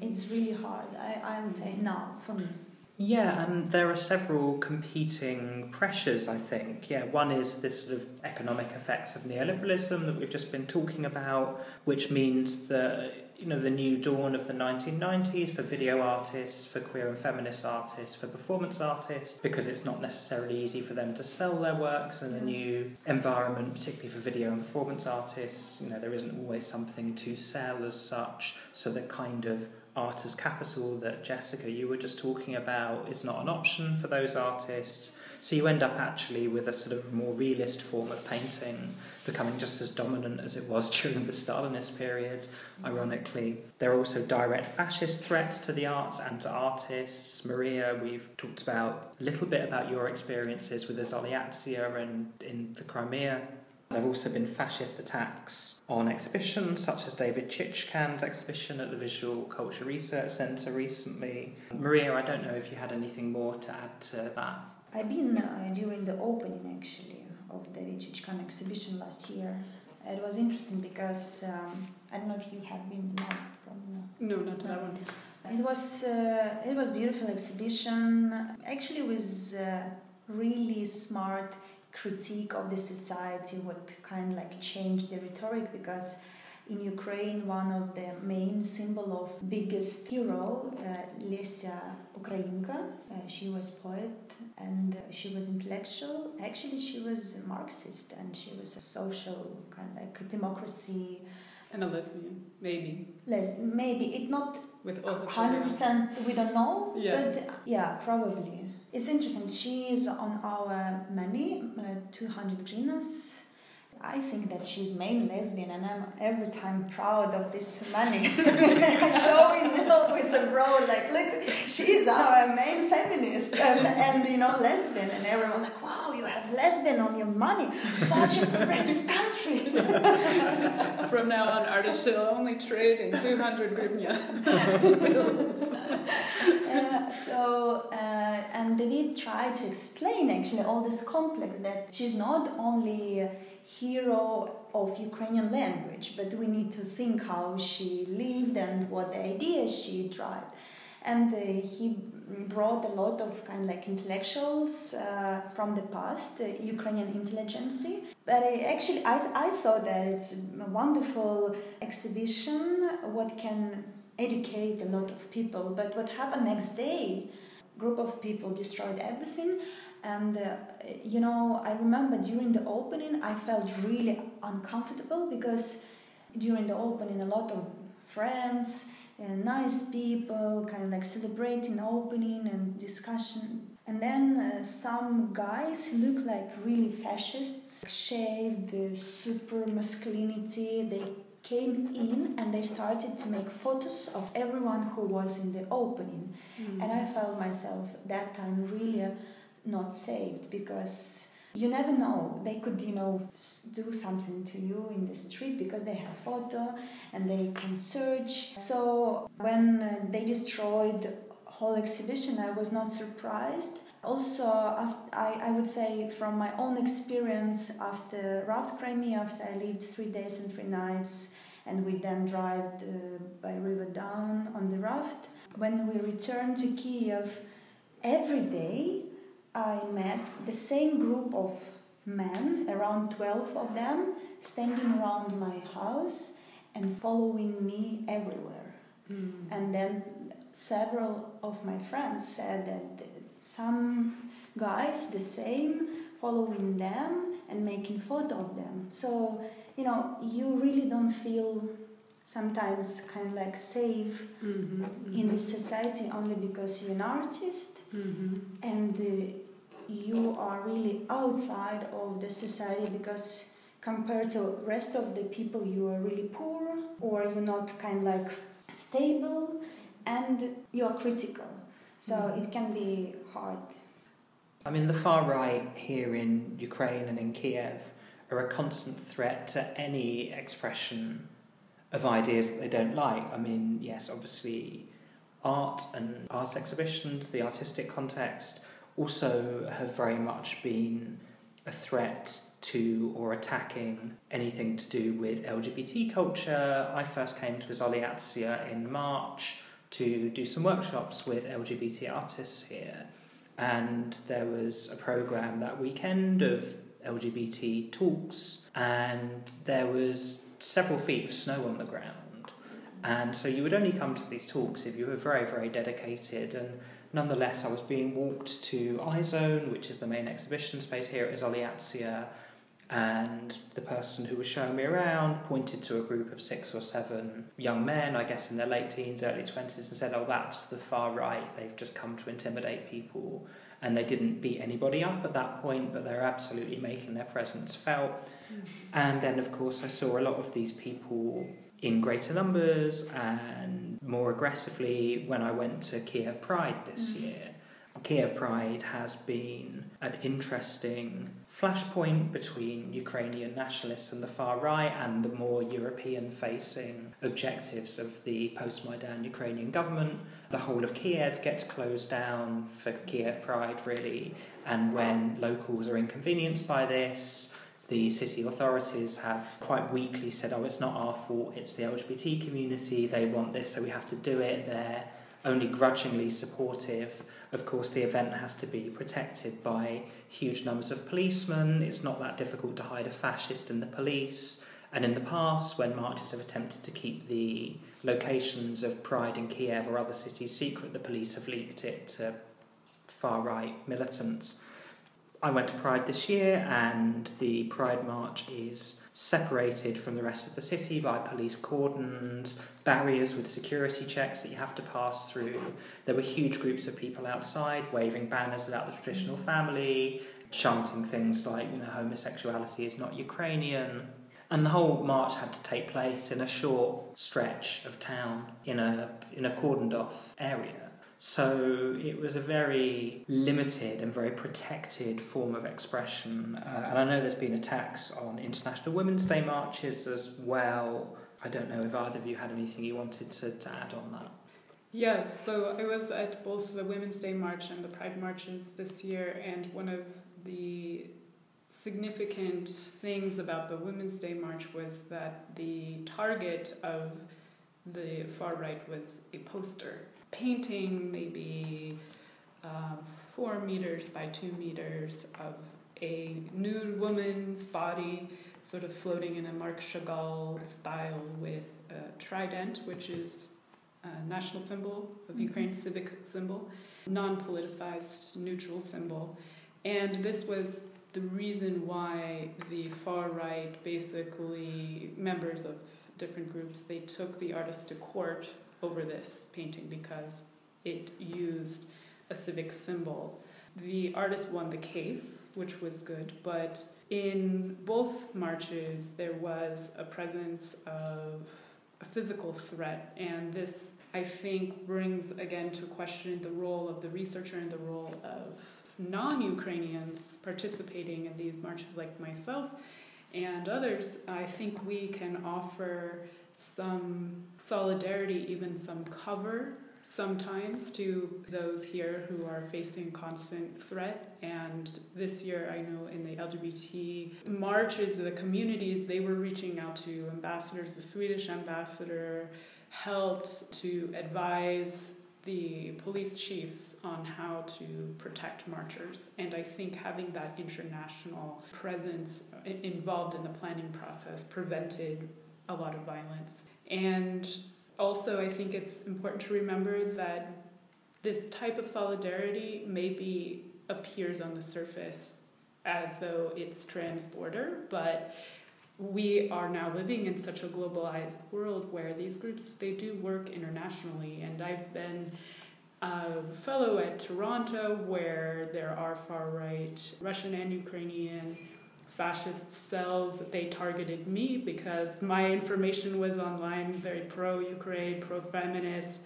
It's really hard, I, I would say, now for me. Yeah, and there are several competing pressures, I think. Yeah, one is this sort of economic effects of neoliberalism that we've just been talking about, which means that, you know, the new dawn of the nineteen nineties for video artists, for queer and feminist artists, for performance artists, because it's not necessarily easy for them to sell their works, and the new environment, particularly for video and performance artists, you know, there isn't always something to sell as such, so that kind of art as capital that, Jessica, you were just talking about is not an option for those artists. So you end up actually with a sort of more realist form of painting becoming just as dominant as it was during the Stalinist period, ironically. There are also direct fascist threats to the arts and to artists. Maria, we've talked about a little bit about your experiences with Izolyatsia and in the Crimea. There have also been fascist attacks on exhibitions, such as David Chichkan's exhibition at the Visual Culture Research Center recently. Maria, I don't know if you had anything more to add to that. I've been uh, during the opening, actually, of the David Chichkan exhibition last year. It was interesting because, um, I don't know if you have been... No, no not no. that one. It was, uh, it was a beautiful exhibition, actually with uh, really smart... critique of the society, what kind of like changed the rhetoric, because in Ukraine one of the main symbol of biggest hero, uh, Lesya Ukrainka, uh, she was poet and she was intellectual, actually she was a Marxist and she was a social kind of like democracy. And a lesbian, maybe. Les- maybe, it's not with one hundred percent, we don't know, yeah. but yeah, probably. It's interesting, she is on our menu, uh, two hundred greeners. I think that she's main lesbian, and I'm every time proud of this menu. Showing always abroad, like, look, she's our main feminist and, and, you know, lesbian. And everyone like, wow, you have lesbian on your money. Such a progressive country. From now on, artists shall only trade in two hundred grivnia. Uh, so, uh, and David tried to explain actually all this complex that she's not only a hero of Ukrainian language, but we need to think how she lived and what ideas she tried. And uh, he brought a lot of kind of like intellectuals uh, from the past, uh, Ukrainian intelligentsia. But I actually, I, I thought that it's a wonderful exhibition, what can... educate a lot of people, but what happened next day, group of people destroyed everything, and uh, you know, I remember during the opening I felt really uncomfortable, because during the opening a lot of friends and nice people kind of like celebrating opening and discussion, and then uh, some guys look like really fascists, shaved, the super masculinity, they came in and they started to make photos of everyone who was in the opening. Mm. And I felt myself that time really not saved, because you never know, they could, you know, do something to you in the street because they have photo and they can search. So when they destroyed whole exhibition, I was not surprised. Also, I, I would say from my own experience after Raft Crimea, after I lived three days and three nights, and we then drove uh, by river down on the raft, when we returned to Kyiv, every day I met the same group of men, around twelve of them, standing around my house and following me everywhere. Mm. And then several of my friends said that some guys, the same, following them and making photo of them. So, you know, you really don't feel sometimes kind of like safe mm-hmm, mm-hmm. in this society only because you're an artist mm-hmm. and uh, you are really outside of the society because compared to rest of the people you are really poor or you're not kind of like stable and you're critical. So mm-hmm. it can be hard. I mean, the far right here in Ukraine and in Kyiv are a constant threat to any expression of ideas that they don't like. I mean, yes, obviously art and art exhibitions, the artistic context, also have very much been a threat to or attacking anything to do with L G B T culture. I first came to Izolyatsia in March to do some workshops with L G B T artists here, and there was a programme that weekend of L G B T talks, and there was several feet of snow on the ground, and so you would only come to these talks if you were very, very dedicated. And nonetheless, I was being walked to iZone, which is the main exhibition space here at Izolyatsia, and the person who was showing me around pointed to a group of six or seven young men, I guess in their late teens, early twenties, and said, oh, that's the far right, they've just come to intimidate people. And they didn't beat anybody up at that point, but they're absolutely making their presence felt. Mm. And then, of course, I saw a lot of these people in greater numbers and more aggressively when I went to Kyiv Pride this mm. year. Kyiv Pride has been an interesting flashpoint between Ukrainian nationalists and the far right and the more European-facing objectives of the post-Maidan Ukrainian government. The whole of Kyiv gets closed down for Kyiv Pride, really, and when locals are inconvenienced by this, the city authorities have quite weakly said, oh, it's not our fault, it's the L G B T community, they want this, so we have to do it. They're only grudgingly supportive. Of course, the event has to be protected by huge numbers of policemen. It's not that difficult to hide a fascist in the police. And in the past, when marches have attempted to keep the locations of Pride in Kyiv or other cities secret, the police have leaked it to far-right militants. I went to Pride this year, and the Pride March is separated from the rest of the city by police cordons, barriers with security checks that you have to pass through. There were huge groups of people outside waving banners about the traditional family, chanting things like, you know, homosexuality is not Ukrainian. And the whole march had to take place in a short stretch of town in a in a cordoned-off area. So it was a very limited and very protected form of expression. Uh, and I know there's been attacks on International Women's Day marches as well. I don't know if either of you had anything you wanted to, to add on that. Yes, so I was at both the Women's Day march and the Pride marches this year, and one of the significant things about the Women's Day march was that the target of the far right was a poster painting, maybe um, four meters by two meters of a nude woman's body sort of floating in a Marc Chagall style with a trident, which is a national symbol of Ukraine, civic symbol, non-politicized, neutral symbol. And this was the reason why the far right, basically members of different groups, they took the artist to court over this painting because it used a civic symbol. The artist won the case, which was good, but in both marches there was a presence of a physical threat, and this, I think, brings again to question the role of the researcher and the role of non-Ukrainians participating in these marches like myself and others. I think we can offer some solidarity, even some cover sometimes, to those here who are facing constant threat. And this year, I know in the L G B T marches, the communities, they were reaching out to ambassadors. The Swedish ambassador helped to advise the police chiefs on how to protect marchers. And I think having that international presence involved in the planning process prevented a lot of violence. And also, I think it's important to remember that this type of solidarity maybe appears on the surface as though it's transborder, but we are now living in such a globalized world where these groups, they do work internationally. And I've been a fellow at Toronto where there are far-right Russian and Ukrainian fascist cells. They targeted me because my information was online, very pro-Ukraine, pro-feminist.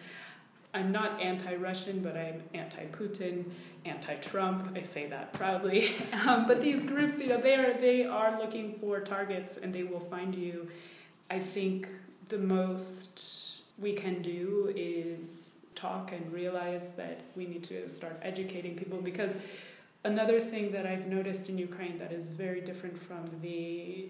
I'm not anti-Russian, but I'm anti-Putin, anti-Trump. I say that proudly. Um, but these groups, you know, they are, they are looking for targets, and they will find you. I think the most we can do is talk and realize that we need to start educating people, because another thing that I've noticed in Ukraine that is very different from the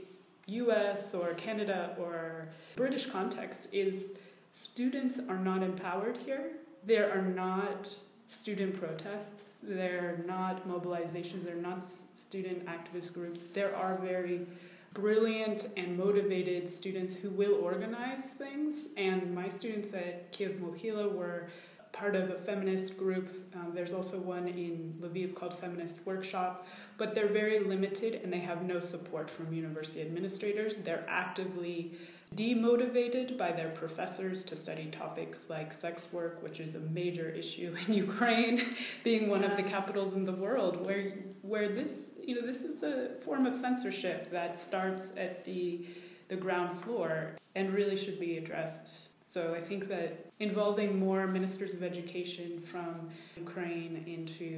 U S or Canada or British context is students are not empowered here. There are not student protests. There are not mobilizations. There are not student activist groups. There are very brilliant and motivated students who will organize things. And my students at Kyiv Mohyla were part of a feminist group. Um, there's also one in Lviv called Feminist Workshop. But they're very limited, and they have no support from university administrators. They're actively demotivated by their professors to study topics like sex work, which is a major issue in Ukraine, being one of the capitals in the world, where where this, you know, this is a form of censorship that starts at the the ground floor and really should be addressed. So I think that involving more ministers of education from Ukraine into,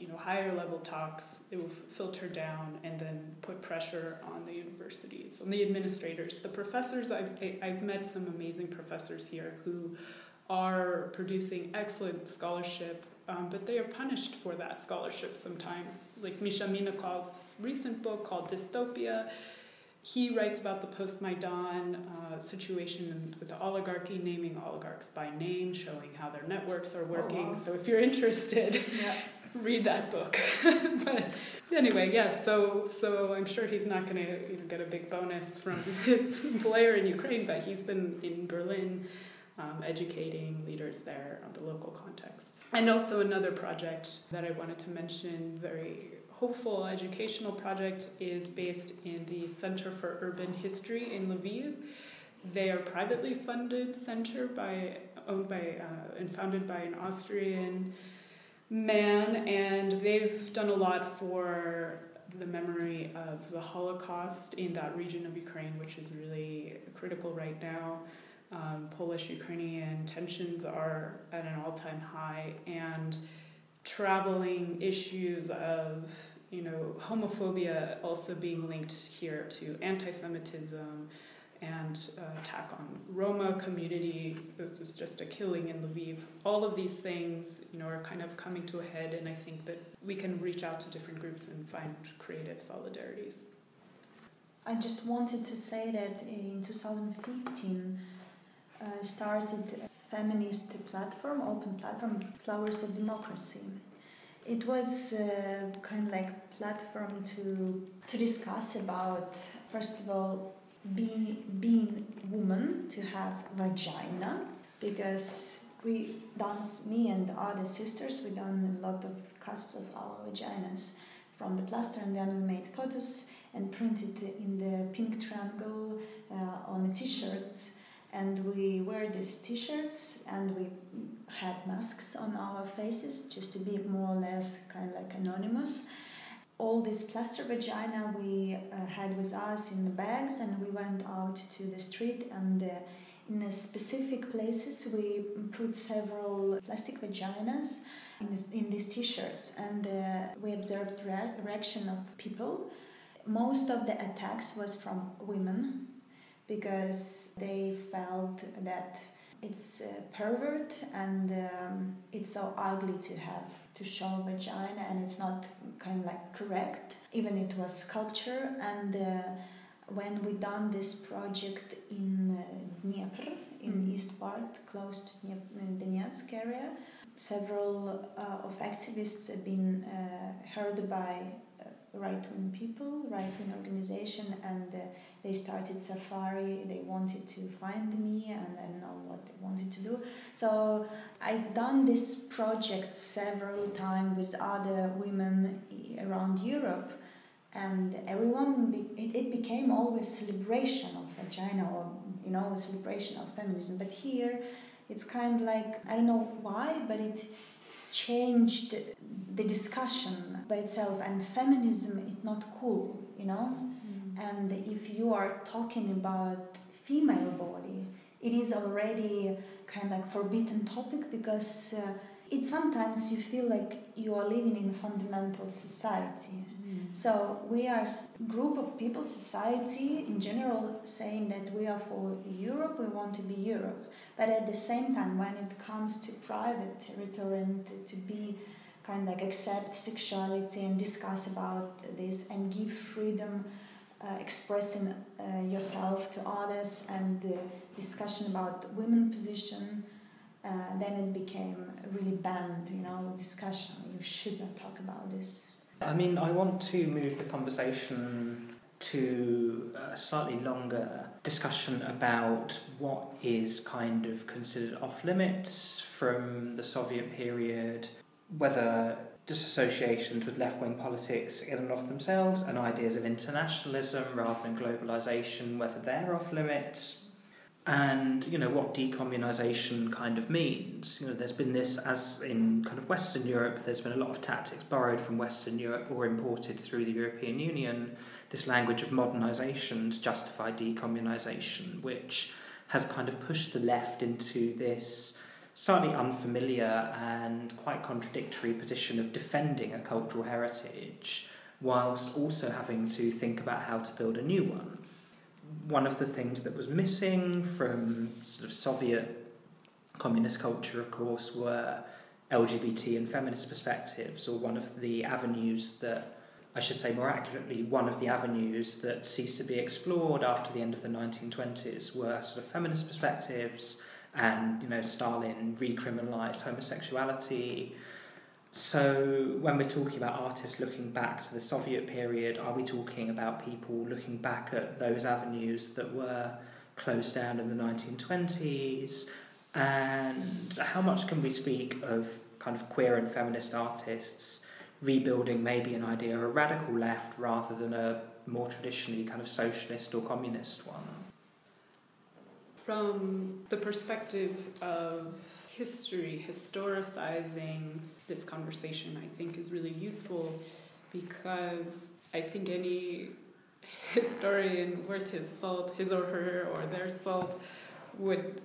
you know, higher level talks, it will filter down and then put pressure on the universities, on the administrators, the professors. I've, I've met some amazing professors here who are producing excellent scholarship, um, but they are punished for that scholarship sometimes. Like Misha Minakov's recent book called Dystopia, he writes about the post-Maidan uh, situation with the oligarchy, naming oligarchs by name, showing how their networks are working. Oh, wow. So if you're interested, yeah, read that book. But anyway, yes, yeah, so so I'm sure he's not going to, you know, get a big bonus from his player in Ukraine, but he's been in Berlin um, educating leaders there on the local context. And also another project that I wanted to mention, very hopeful educational project, is based in the Center for Urban History in Lviv. They are a privately funded center by owned by uh, and founded by an Austrian man, and they've done a lot for the memory of the Holocaust in that region of Ukraine, which is really critical right now. Um, Polish-Ukrainian tensions are at an all-time high, and traveling issues of, you know, homophobia also being linked here to anti-Semitism and uh, attack on Roma community. It was just a killing in Lviv. All of these things, you know, are kind of coming to a head, and I think that we can reach out to different groups and find creative solidarities. I just wanted to say that in twenty fifteen uh, started a feminist platform, open platform, Flowers of Democracy. It was uh, kind of like a platform to to discuss about, first of all, Be, being woman, to have vagina, because we dance, me and other sisters, we done a lot of casts of our vaginas from the plaster, and then we made photos and printed in the pink triangle uh, on the t-shirts, and we wear these t-shirts, and we had masks on our faces just to be more or less kind of like anonymous. All this plaster vagina we uh, had with us in the bags, and we went out to the street, and uh, in uh, specific places we put several plastic vaginas in, this, in these t-shirts, and uh, we observed re- reaction of people. Most of the attacks was from women, because they felt that it's uh, pervert, and um, it's so ugly to have, to show vagina, and it's not kind of like correct. Even it was sculpture, and uh, when we done this project in uh, Dnieper, in mm. the east part, close to the Donetsk area. Several uh, of activists have been uh, heard by uh, right-wing people, right-wing organization, and uh, they started safari. They wanted to find me, and I know what they wanted to do. So I've done this project several times with other women around Europe, and everyone be- it, it became always celebration of vagina, or you know, celebration of feminism. But here, it's kind of like, I don't know why, but it changed the discussion by itself. And feminism is not cool, you know? Mm-hmm. And if you are talking about female body, it is already kind of like forbidden topic, because uh, it sometimes you feel like you are living in a fundamental society. Mm-hmm. So we are a group of people, society in general, saying that we are for Europe, we want to be Europe. But at the same time, when it comes to private territory and to be kind of like accept sexuality and discuss about this and give freedom, uh, expressing uh, yourself to others, and uh, discussion about women position, uh, then it became really banned, you know, discussion. You should not talk about this. I mean, I want to move the conversation to a slightly longer discussion about what is kind of considered off-limits from the Soviet period, whether disassociations with left-wing politics in and of themselves and ideas of internationalism rather than globalisation, whether they're off-limits, and, you know, what decommunisation kind of means. You know, there's been this, as in kind of Western Europe, there's been a lot of tactics borrowed from Western Europe or imported through the European Union. This language of modernisation to justify decommunisation, which has kind of pushed the left into this slightly unfamiliar and quite contradictory position of defending a cultural heritage, whilst also having to think about how to build a new one. One of the things that was missing from sort of Soviet communist culture, of course, were L G B T and feminist perspectives, or one of the avenues that I should say more accurately, one of the avenues that ceased to be explored after the end of the nineteen twenties were sort of feminist perspectives, and, you know, Stalin recriminalised homosexuality. So when we're talking about artists looking back to the Soviet period, are we talking about people looking back at those avenues that were closed down in the nineteen twenties? And how much can we speak of kind of queer and feminist artists rebuilding maybe an idea of a radical left rather than a more traditionally kind of socialist or communist one? From the perspective of history, historicizing this conversation, I think, is really useful, because I think any historian worth his salt, his or her or their salt, would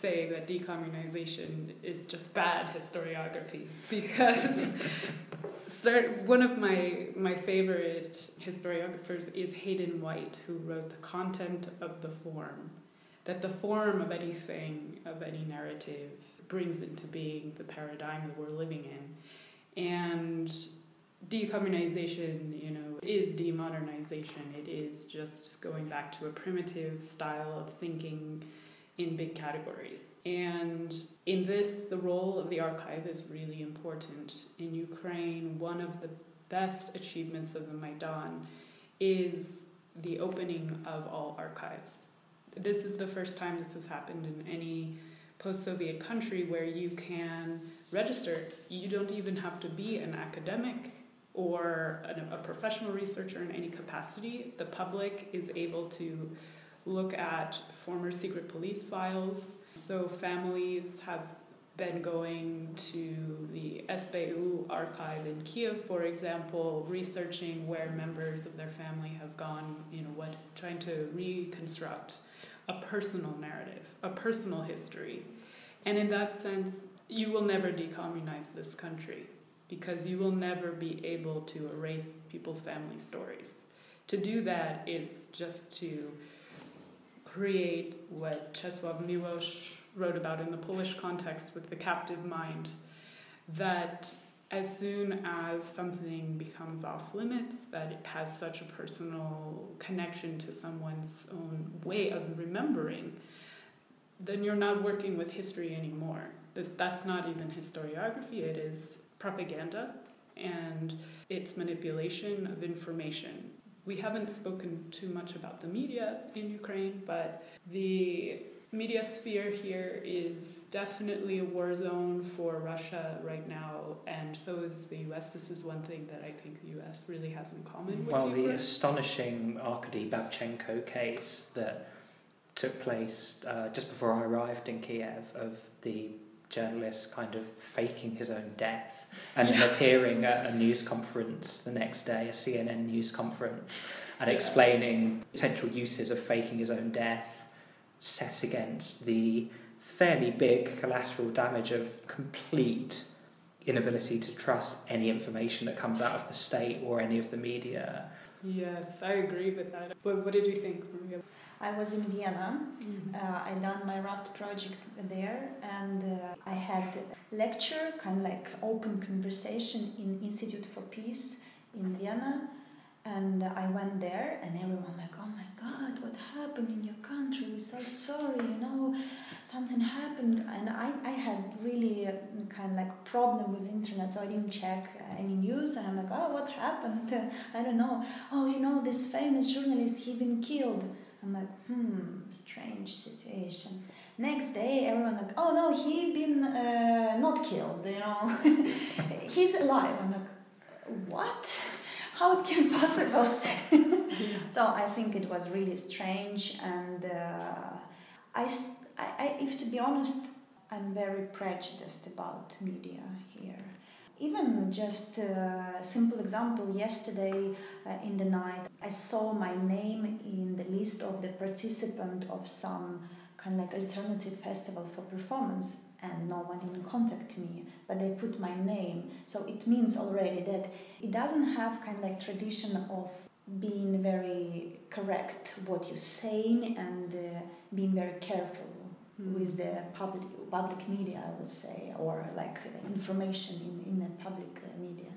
say that decommunization is just bad historiography, because start, one of my, my favorite historiographers is Hayden White, who wrote The Content of the Form, that the form of anything, of any narrative, brings into being the paradigm that we're living in. And decommunization, you know, is demodernization. It is just going back to a primitive style of thinking in big categories. And in this, the role of the archive is really important. In Ukraine, one of the best achievements of the Maidan is the opening of all archives. This is the first time this has happened in any post-Soviet country, where you can register. You don't even have to be an academic or a professional researcher in any capacity. The public is able to look at former secret police files. So families have been going to the S B U archive in Kyiv, for example, researching where members of their family have gone, you know, what, trying to reconstruct a personal narrative, a personal history. And in that sense, you will never decommunize this country, because you will never be able to erase people's family stories. To do that is just to create what Czesław Miłosz wrote about in the Polish context with the captive mind, that as soon as something becomes off limits, that it has such a personal connection to someone's own way of remembering, then you're not working with history anymore. This, that's not even historiography, it is propaganda and it's manipulation of information. We haven't spoken too much about the media in Ukraine, but the media sphere here is definitely a war zone for Russia right now, and so is the U S. This is one thing that I think the U S really has in common with Well, Ukraine. The astonishing Arkady Babchenko case that took place uh, just before I arrived in Kiev, of the journalist kind of faking his own death and yeah. appearing at a news conference the next day, a C N N news conference, and yeah. explaining potential uses of faking his own death, set against the fairly big collateral damage of complete inability to trust any information that comes out of the state or any of the media. Yes, I agree with that. But what did you think, Maria? I was in Vienna. Mm-hmm. uh, I done my raft project there, and uh, I had a lecture, kind of like open conversation in Institute for Peace in Vienna. And I went there, and everyone like, oh my God, what happened in your country? We're so sorry, you know, something happened. And I, I had really a kind of like problem with internet, so I didn't check any news. And I'm like, oh, what happened? I don't know. Oh, you know, this famous journalist, he been killed. I'm like, hmm, strange situation. Next day, everyone like, oh no, he been uh, not killed, you know. He's alive. I'm like, what? How it can possible? So I think it was really strange, and uh, I, I, I, if to be honest, I'm very prejudiced about media here. Even just a simple example, yesterday uh, in the night, I saw my name in the list of the participant of some kind of like alternative festival for performance, and no one didn't contact me, but they put my name. So it means already that it doesn't have kind of like tradition of being very correct what you're saying, and uh, being very careful mm. with the public public media, I would say, or like information in, in the public media.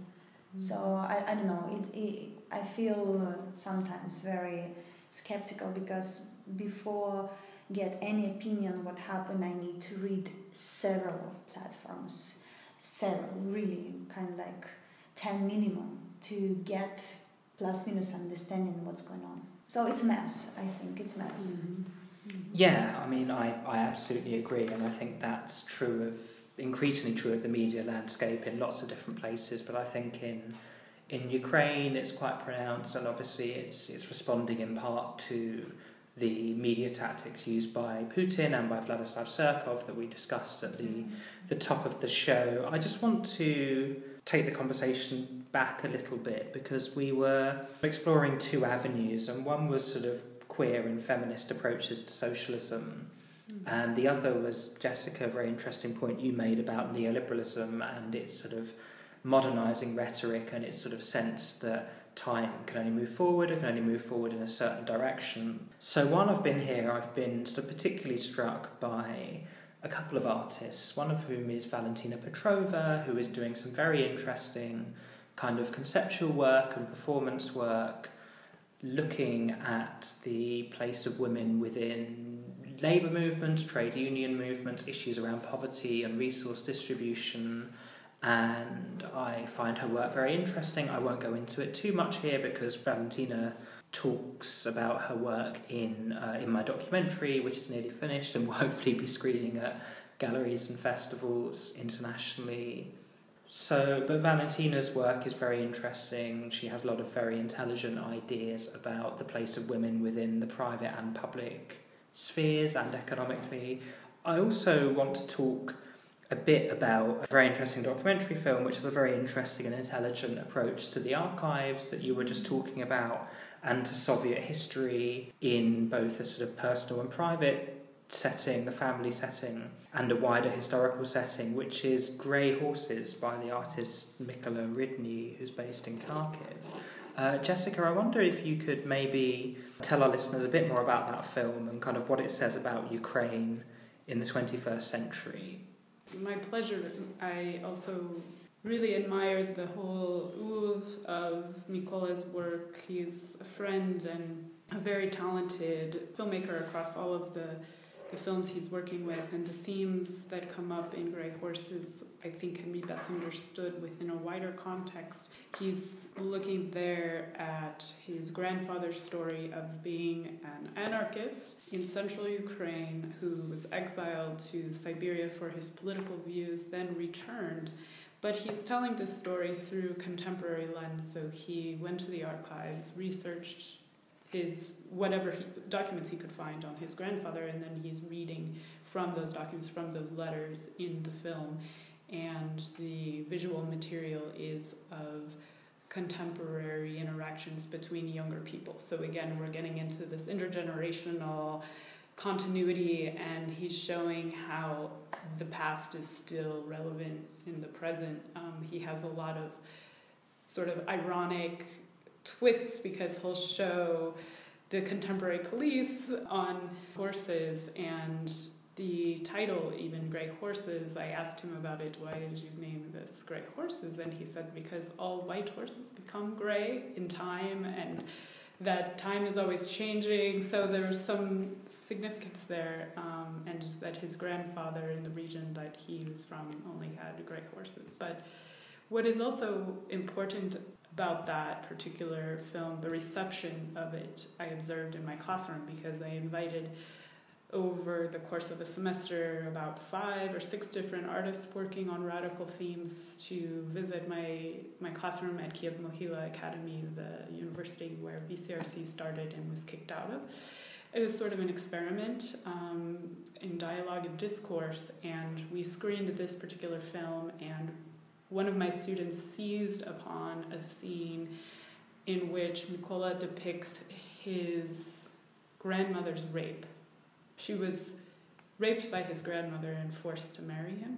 Mm. So I, I don't know, it, it I feel sometimes very skeptical, because before get any opinion what happened, I need to read several of platforms, several, really, kind of like ten minimum, to get plus minus understanding what's going on. So it's a mess, I think, it's a mess. Mm-hmm. Mm-hmm. Yeah, I mean, I, I absolutely agree, and I think that's true of, increasingly true of the media landscape in lots of different places, but I think in in Ukraine it's quite pronounced, and obviously it's it's responding in part to the media tactics used by Putin and by Vladislav Surkov that we discussed at the, the top of the show. I just want to take the conversation back a little bit, because we were exploring two avenues, and one was sort of queer and feminist approaches to socialism, mm-hmm. and the other was, Jessica, a very interesting point you made about neoliberalism and its sort of modernising rhetoric and its sort of sense that time can only move forward, it can only move forward in a certain direction. So while I've been here, I've been sort of particularly struck by a couple of artists, one of whom is Valentina Petrova, who is doing some very interesting kind of conceptual work and performance work, looking at the place of women within labour movements, trade union movements, issues around poverty and resource distribution. And I find her work very interesting. I won't go into it too much here, because Valentina talks about her work in uh, in my documentary, which is nearly finished and will hopefully be screening at galleries and festivals internationally. So, but Valentina's work is very interesting. She has a lot of very intelligent ideas about the place of women within the private and public spheres and economically. I also want to talk a bit about a very interesting documentary film, which is a very interesting and intelligent approach to the archives that you were just talking about, and to Soviet history in both a sort of personal and private setting, the family setting, and a wider historical setting, which is Grey Horses by the artist Mikola Rydny, who's based in Kharkiv. Uh, Jessica, I wonder if you could maybe tell our listeners a bit more about that film and kind of what it says about Ukraine in the twenty-first century. My pleasure. I also really admire the whole oeuvre of Mikola's work. He's a friend and a very talented filmmaker across all of the the films he's working with and the themes that come up in Grey Horses, I think, can be best understood within a wider context. He's looking there at his grandfather's story of being an anarchist in central Ukraine who was exiled to Siberia for his political views, then returned. But he's telling this story through contemporary lens, so he went to the archives, researched his whatever he, documents he could find on his grandfather, and then he's reading from those documents, from those letters in the film. And the visual material is of contemporary interactions between younger people. So again, we're getting into this intergenerational continuity, and he's showing how the past is still relevant in the present. Um, he has a lot of sort of ironic twists because he'll show the contemporary police on horses, and the title, even Grey Horses, I asked him about it, why did you name this Grey Horses? And he said, because all white horses become grey in time, and that time is always changing. So there's some significance there, um, and that his grandfather in the region that he was from only had grey horses. But what is also important about that particular film, the reception of it, I observed in my classroom, because I invited over the course of a semester about five or six different artists working on radical themes to visit my, my classroom at Kyiv Mohyla Academy, the university where V C R C started and was kicked out of. It was sort of an experiment um, in dialogue and discourse, and we screened this particular film, and one of my students seized upon a scene in which Mykola depicts his grandmother's rape. She was raped by his grandmother and forced to marry him.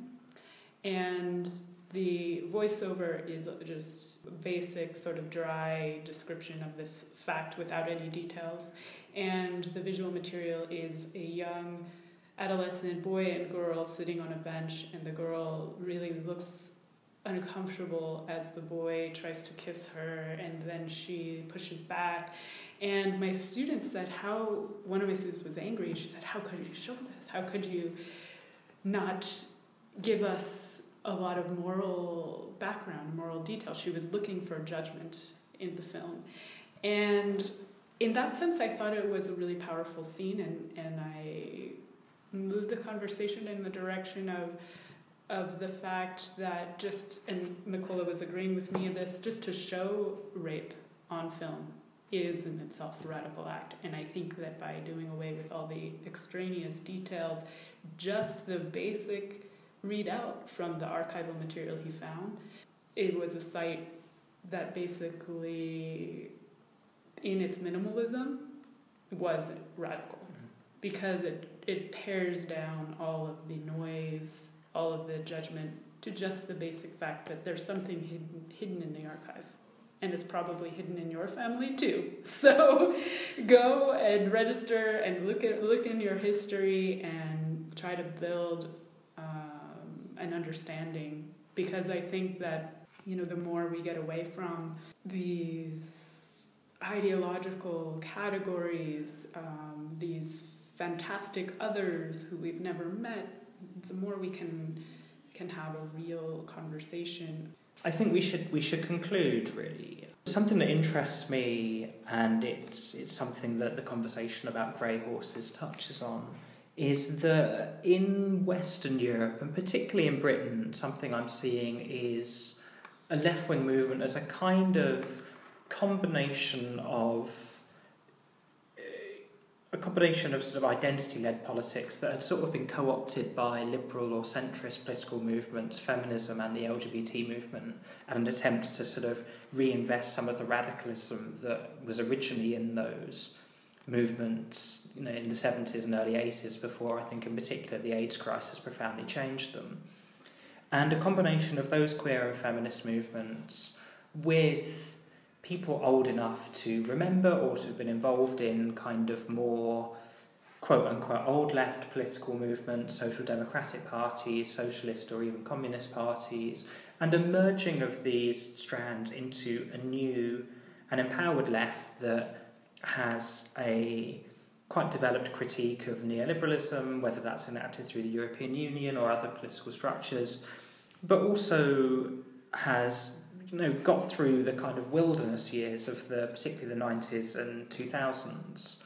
And the voiceover is just a basic, sort of dry description of this fact without any details. And the visual material is a young adolescent boy and girl sitting on a bench, and the girl really looks uncomfortable as the boy tries to kiss her, and then she pushes back. And my student said, how, one of my students was angry, and she said, how could you show this? How could you not give us a lot of moral background, moral detail? She was looking for judgment in the film. And in that sense, I thought it was a really powerful scene, and, and I moved the conversation in the direction of of the fact that just, and Mykola was agreeing with me in this, just to show rape on film is in itself a radical act. And I think that by doing away with all the extraneous details, just the basic readout from the archival material he found, it was a site that basically, in its minimalism, was radical. Because it, it pares down all of the noise, all of the judgment, to just the basic fact that there's something hidden, hidden in the archive. And it's probably hidden in your family too. So go and register and look at look in your history and try to build um, an understanding. Because I think that, you know, the more we get away from these ideological categories, um, these fantastic others who we've never met, the more we can can have a real conversation. I think we should we should conclude, really. Something that interests me, and it's it's something that the conversation about Grey Horses touches on, is that in Western Europe, and particularly in Britain, something I'm seeing is a left-wing movement as a kind of combination of a combination of sort of identity-led politics that had sort of been co-opted by liberal or centrist political movements, feminism and the L G B T movement, and an attempt to sort of reinvest some of the radicalism that was originally in those movements, you know, in the seventies and early eighties, before, I think in particular, the AIDS crisis profoundly changed them. And a combination of those queer and feminist movements with people old enough to remember or to have been involved in kind of more quote-unquote old left political movements, social democratic parties, socialist or even communist parties, and a merging of these strands into a new and empowered left that has a quite developed critique of neoliberalism, whether that's enacted through the European Union or other political structures, but also has, you know, got through the kind of wilderness years of the, particularly the nineties and two thousands,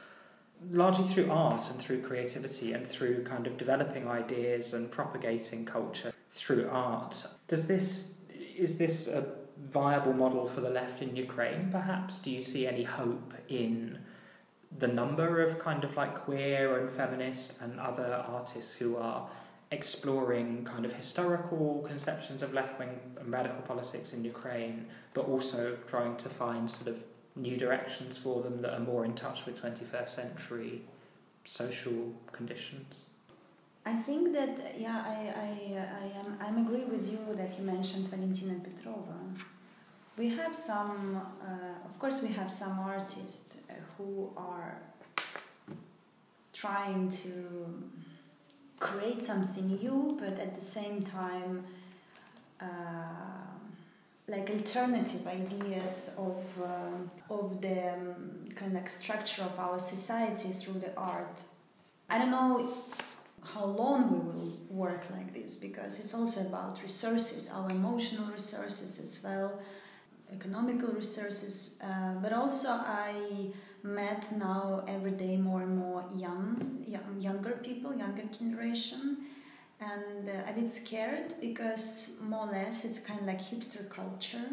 largely through art and through creativity and through kind of developing ideas and propagating culture through art. Does this, is this a viable model for the left in Ukraine, perhaps? Do you see any hope in the number of kind of like queer and feminist and other artists who are exploring kind of historical conceptions of left-wing and radical politics in Ukraine, but also trying to find sort of new directions for them that are more in touch with twenty-first century social conditions? I think that, yeah, I, I, I, am, I'm agree with you that you mentioned Valentina Petrova. We have some, uh, of course we have some artists who are trying to create something new, but at the same time uh, like alternative ideas of uh, of the um, kind of structure of our society through the art. I don't know how long we will work like this, because it's also about resources, our emotional resources as well, economical resources, uh, but also I met now every day more and more young, young younger people, younger generation, and uh, a bit scared because more or less it's kind of like hipster culture,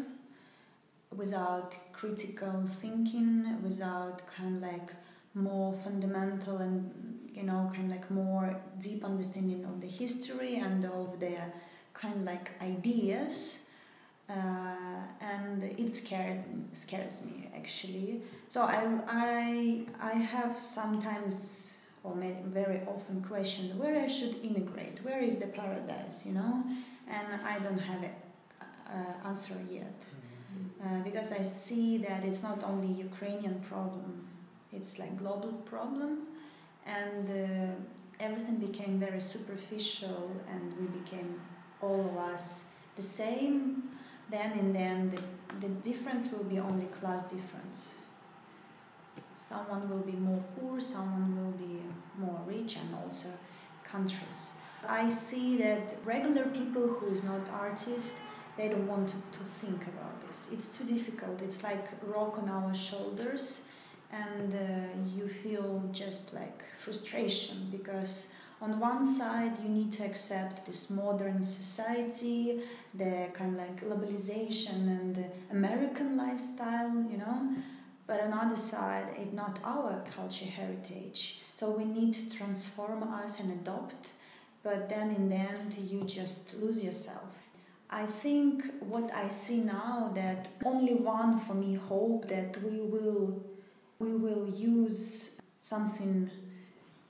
without critical thinking, without kind of like more fundamental and, you know, kind of like more deep understanding of the history and of their kind of like ideas. Uh, and it scared scares me actually. So I I I have sometimes, or maybe very often, questioned where I should immigrate. Where is the paradise, you know? And I don't have an uh, answer yet, mm-hmm. uh, because I see that it's not only Ukrainian problem. It's like global problem, and uh, everything became very superficial, and we became all of us the same. Then in the end, the, the difference will be only class difference. Someone will be more poor, someone will be more rich, and also countries. I see that regular people who is not artists, they don't want to, to think about this. It's too difficult. It's like rock on our shoulders, and uh, you feel just like frustration, because on one side, you need to accept this modern society, the kind of like globalization and the American lifestyle, you know. But on the other side, it's not our culture heritage. So we need to transform us and adopt. But then in the end, you just lose yourself. I think what I see now, that only one for me hope that we will, we will use something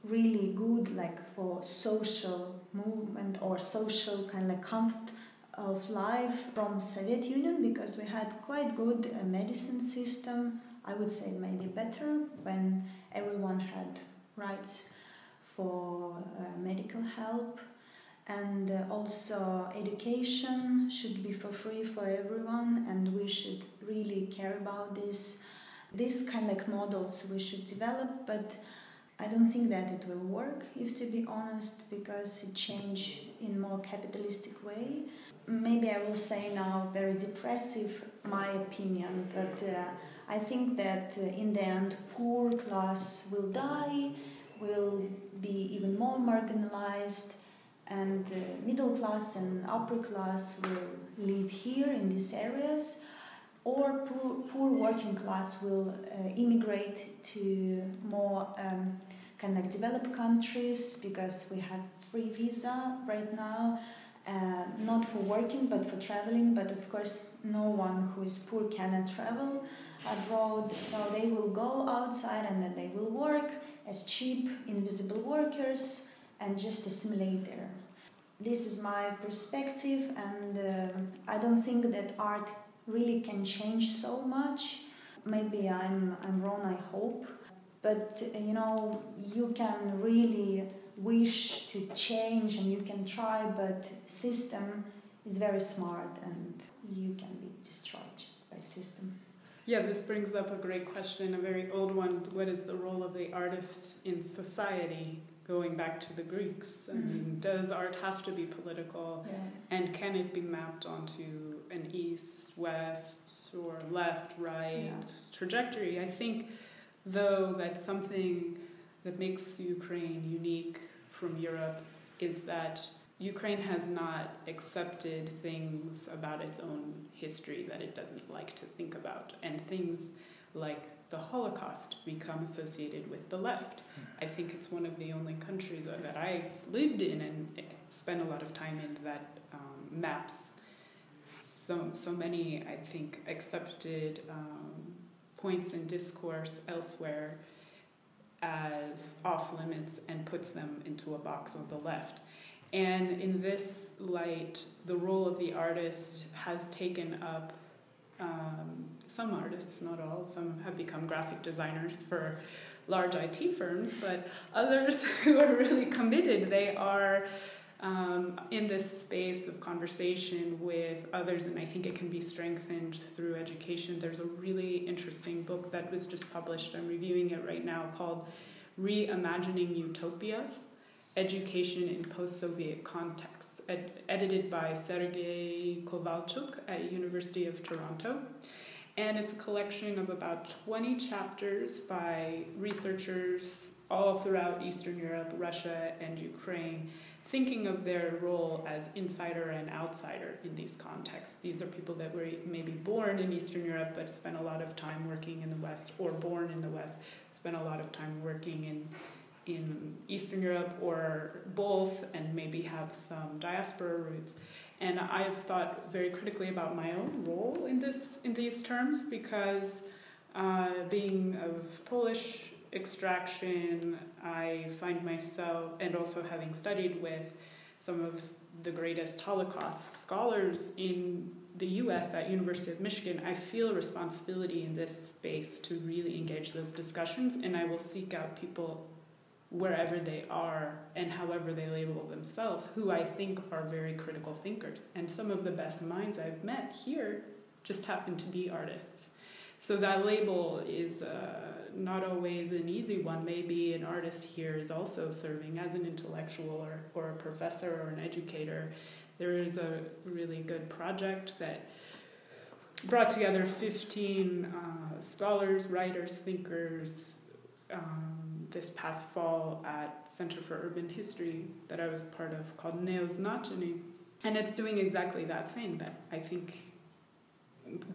really good, like for social movement or social kind of like comfort of life from Soviet Union, because we had quite good uh, medicine system, I would say maybe better, when everyone had rights for uh, medical help, and uh, also education should be for free for everyone, and we should really care about this. These kind of like models we should develop, but I don't think that it will work, if to be honest, because it changed in more capitalistic way. Maybe I will say now very depressive, my opinion, but uh, I think that uh, in the end poor class will die, will be even more marginalized, and uh, middle class and upper class will live here in these areas, or poor, poor working class will uh, immigrate to more um, kind of like developed countries, because we have free visa right now, uh, not for working but for traveling, but of course no one who is poor cannot travel abroad, so they will go outside and then they will work as cheap, invisible workers and just assimilate there. This is my perspective, and uh, I don't think that art really can change so much. Maybe I'm, I'm wrong, I hope. But, you know, you can really wish to change and you can try, but system is very smart and you can be destroyed just by system. Yeah, this brings up a great question, a very old one. What is the role of the artist in society? Going back to the Greeks, I mean, does art have to be political? Yeah. And can it be mapped onto an east, west, or left, right yeah. trajectory? I think, though, that something that makes Ukraine unique from Europe is that Ukraine has not accepted things about its own history that it doesn't like to think about, and things like the Holocaust become associated with the left. I think it's one of the only countries that I've lived in and spent a lot of time in that um, maps so, so many, I think, accepted um, points in discourse elsewhere as off limits and puts them into a box on the left. And in this light, the role of the artist has taken up Um, some artists, not all, some have become graphic designers for large I T firms, but others who are really committed, they are um, in this space of conversation with others, and I think it can be strengthened through education. There's a really interesting book that was just published, I'm reviewing it right now, called Reimagining Utopias, Education in Post-Soviet Contexts. Ed- edited by Sergei Kovalchuk at University of Toronto. And it's a collection of about twenty chapters by researchers all throughout Eastern Europe, Russia, and Ukraine, thinking of their role as insider and outsider in these contexts. These are people that were maybe born in Eastern Europe but spent a lot of time working in the West, or born in the West, spent a lot of time working in in Eastern Europe or both, and maybe have some diaspora roots. And I've thought very critically about my own role in this in these terms, because uh, being of Polish extraction, I find myself, and also having studied with some of the greatest Holocaust scholars in the U S at University of Michigan, I feel a responsibility in this space to really engage those discussions, and I will seek out people wherever they are and however they label themselves, who I think are very critical thinkers. And some of the best minds I've met here just happen to be artists. So that label is uh, not always an easy one. Maybe an artist here is also serving as an intellectual or, or a professor or an educator. There is a really good project that brought together fifteen uh, scholars, writers, thinkers, um, this past fall at Center for Urban History that I was part of, called Neoznaczenie. And it's doing exactly that thing, that I think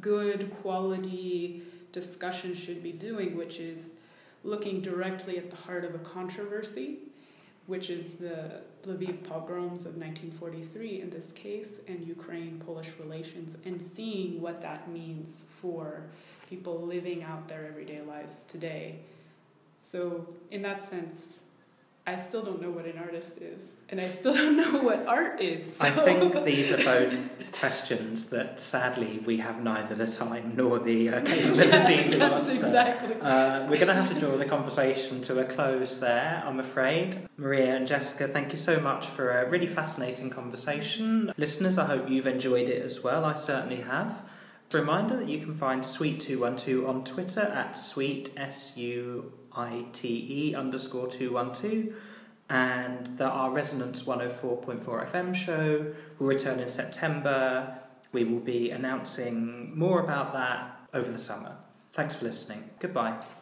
good quality discussion should be doing, which is looking directly at the heart of a controversy, which is the Lviv pogroms of nineteen forty-three in this case, and Ukraine-Polish relations, and seeing what that means for people living out their everyday lives today. So in that sense, I still don't know what an artist is, and I still don't know what art is. So. I think these are both questions that sadly we have neither the time nor the uh, capability yeah, to answer. Exactly. Uh, we're going to have to draw the conversation to a close there, I'm afraid. Maria and Jessica, thank you so much for a really fascinating conversation. Listeners, I hope you've enjoyed it as well. I certainly have. Reminder that you can find Sweet two twelve on Twitter at sweet S U I T E underscore two twelve, and that our Resonance one oh four point four F M show will return in September. We will be announcing more about that over the summer. Thanks for listening. Goodbye.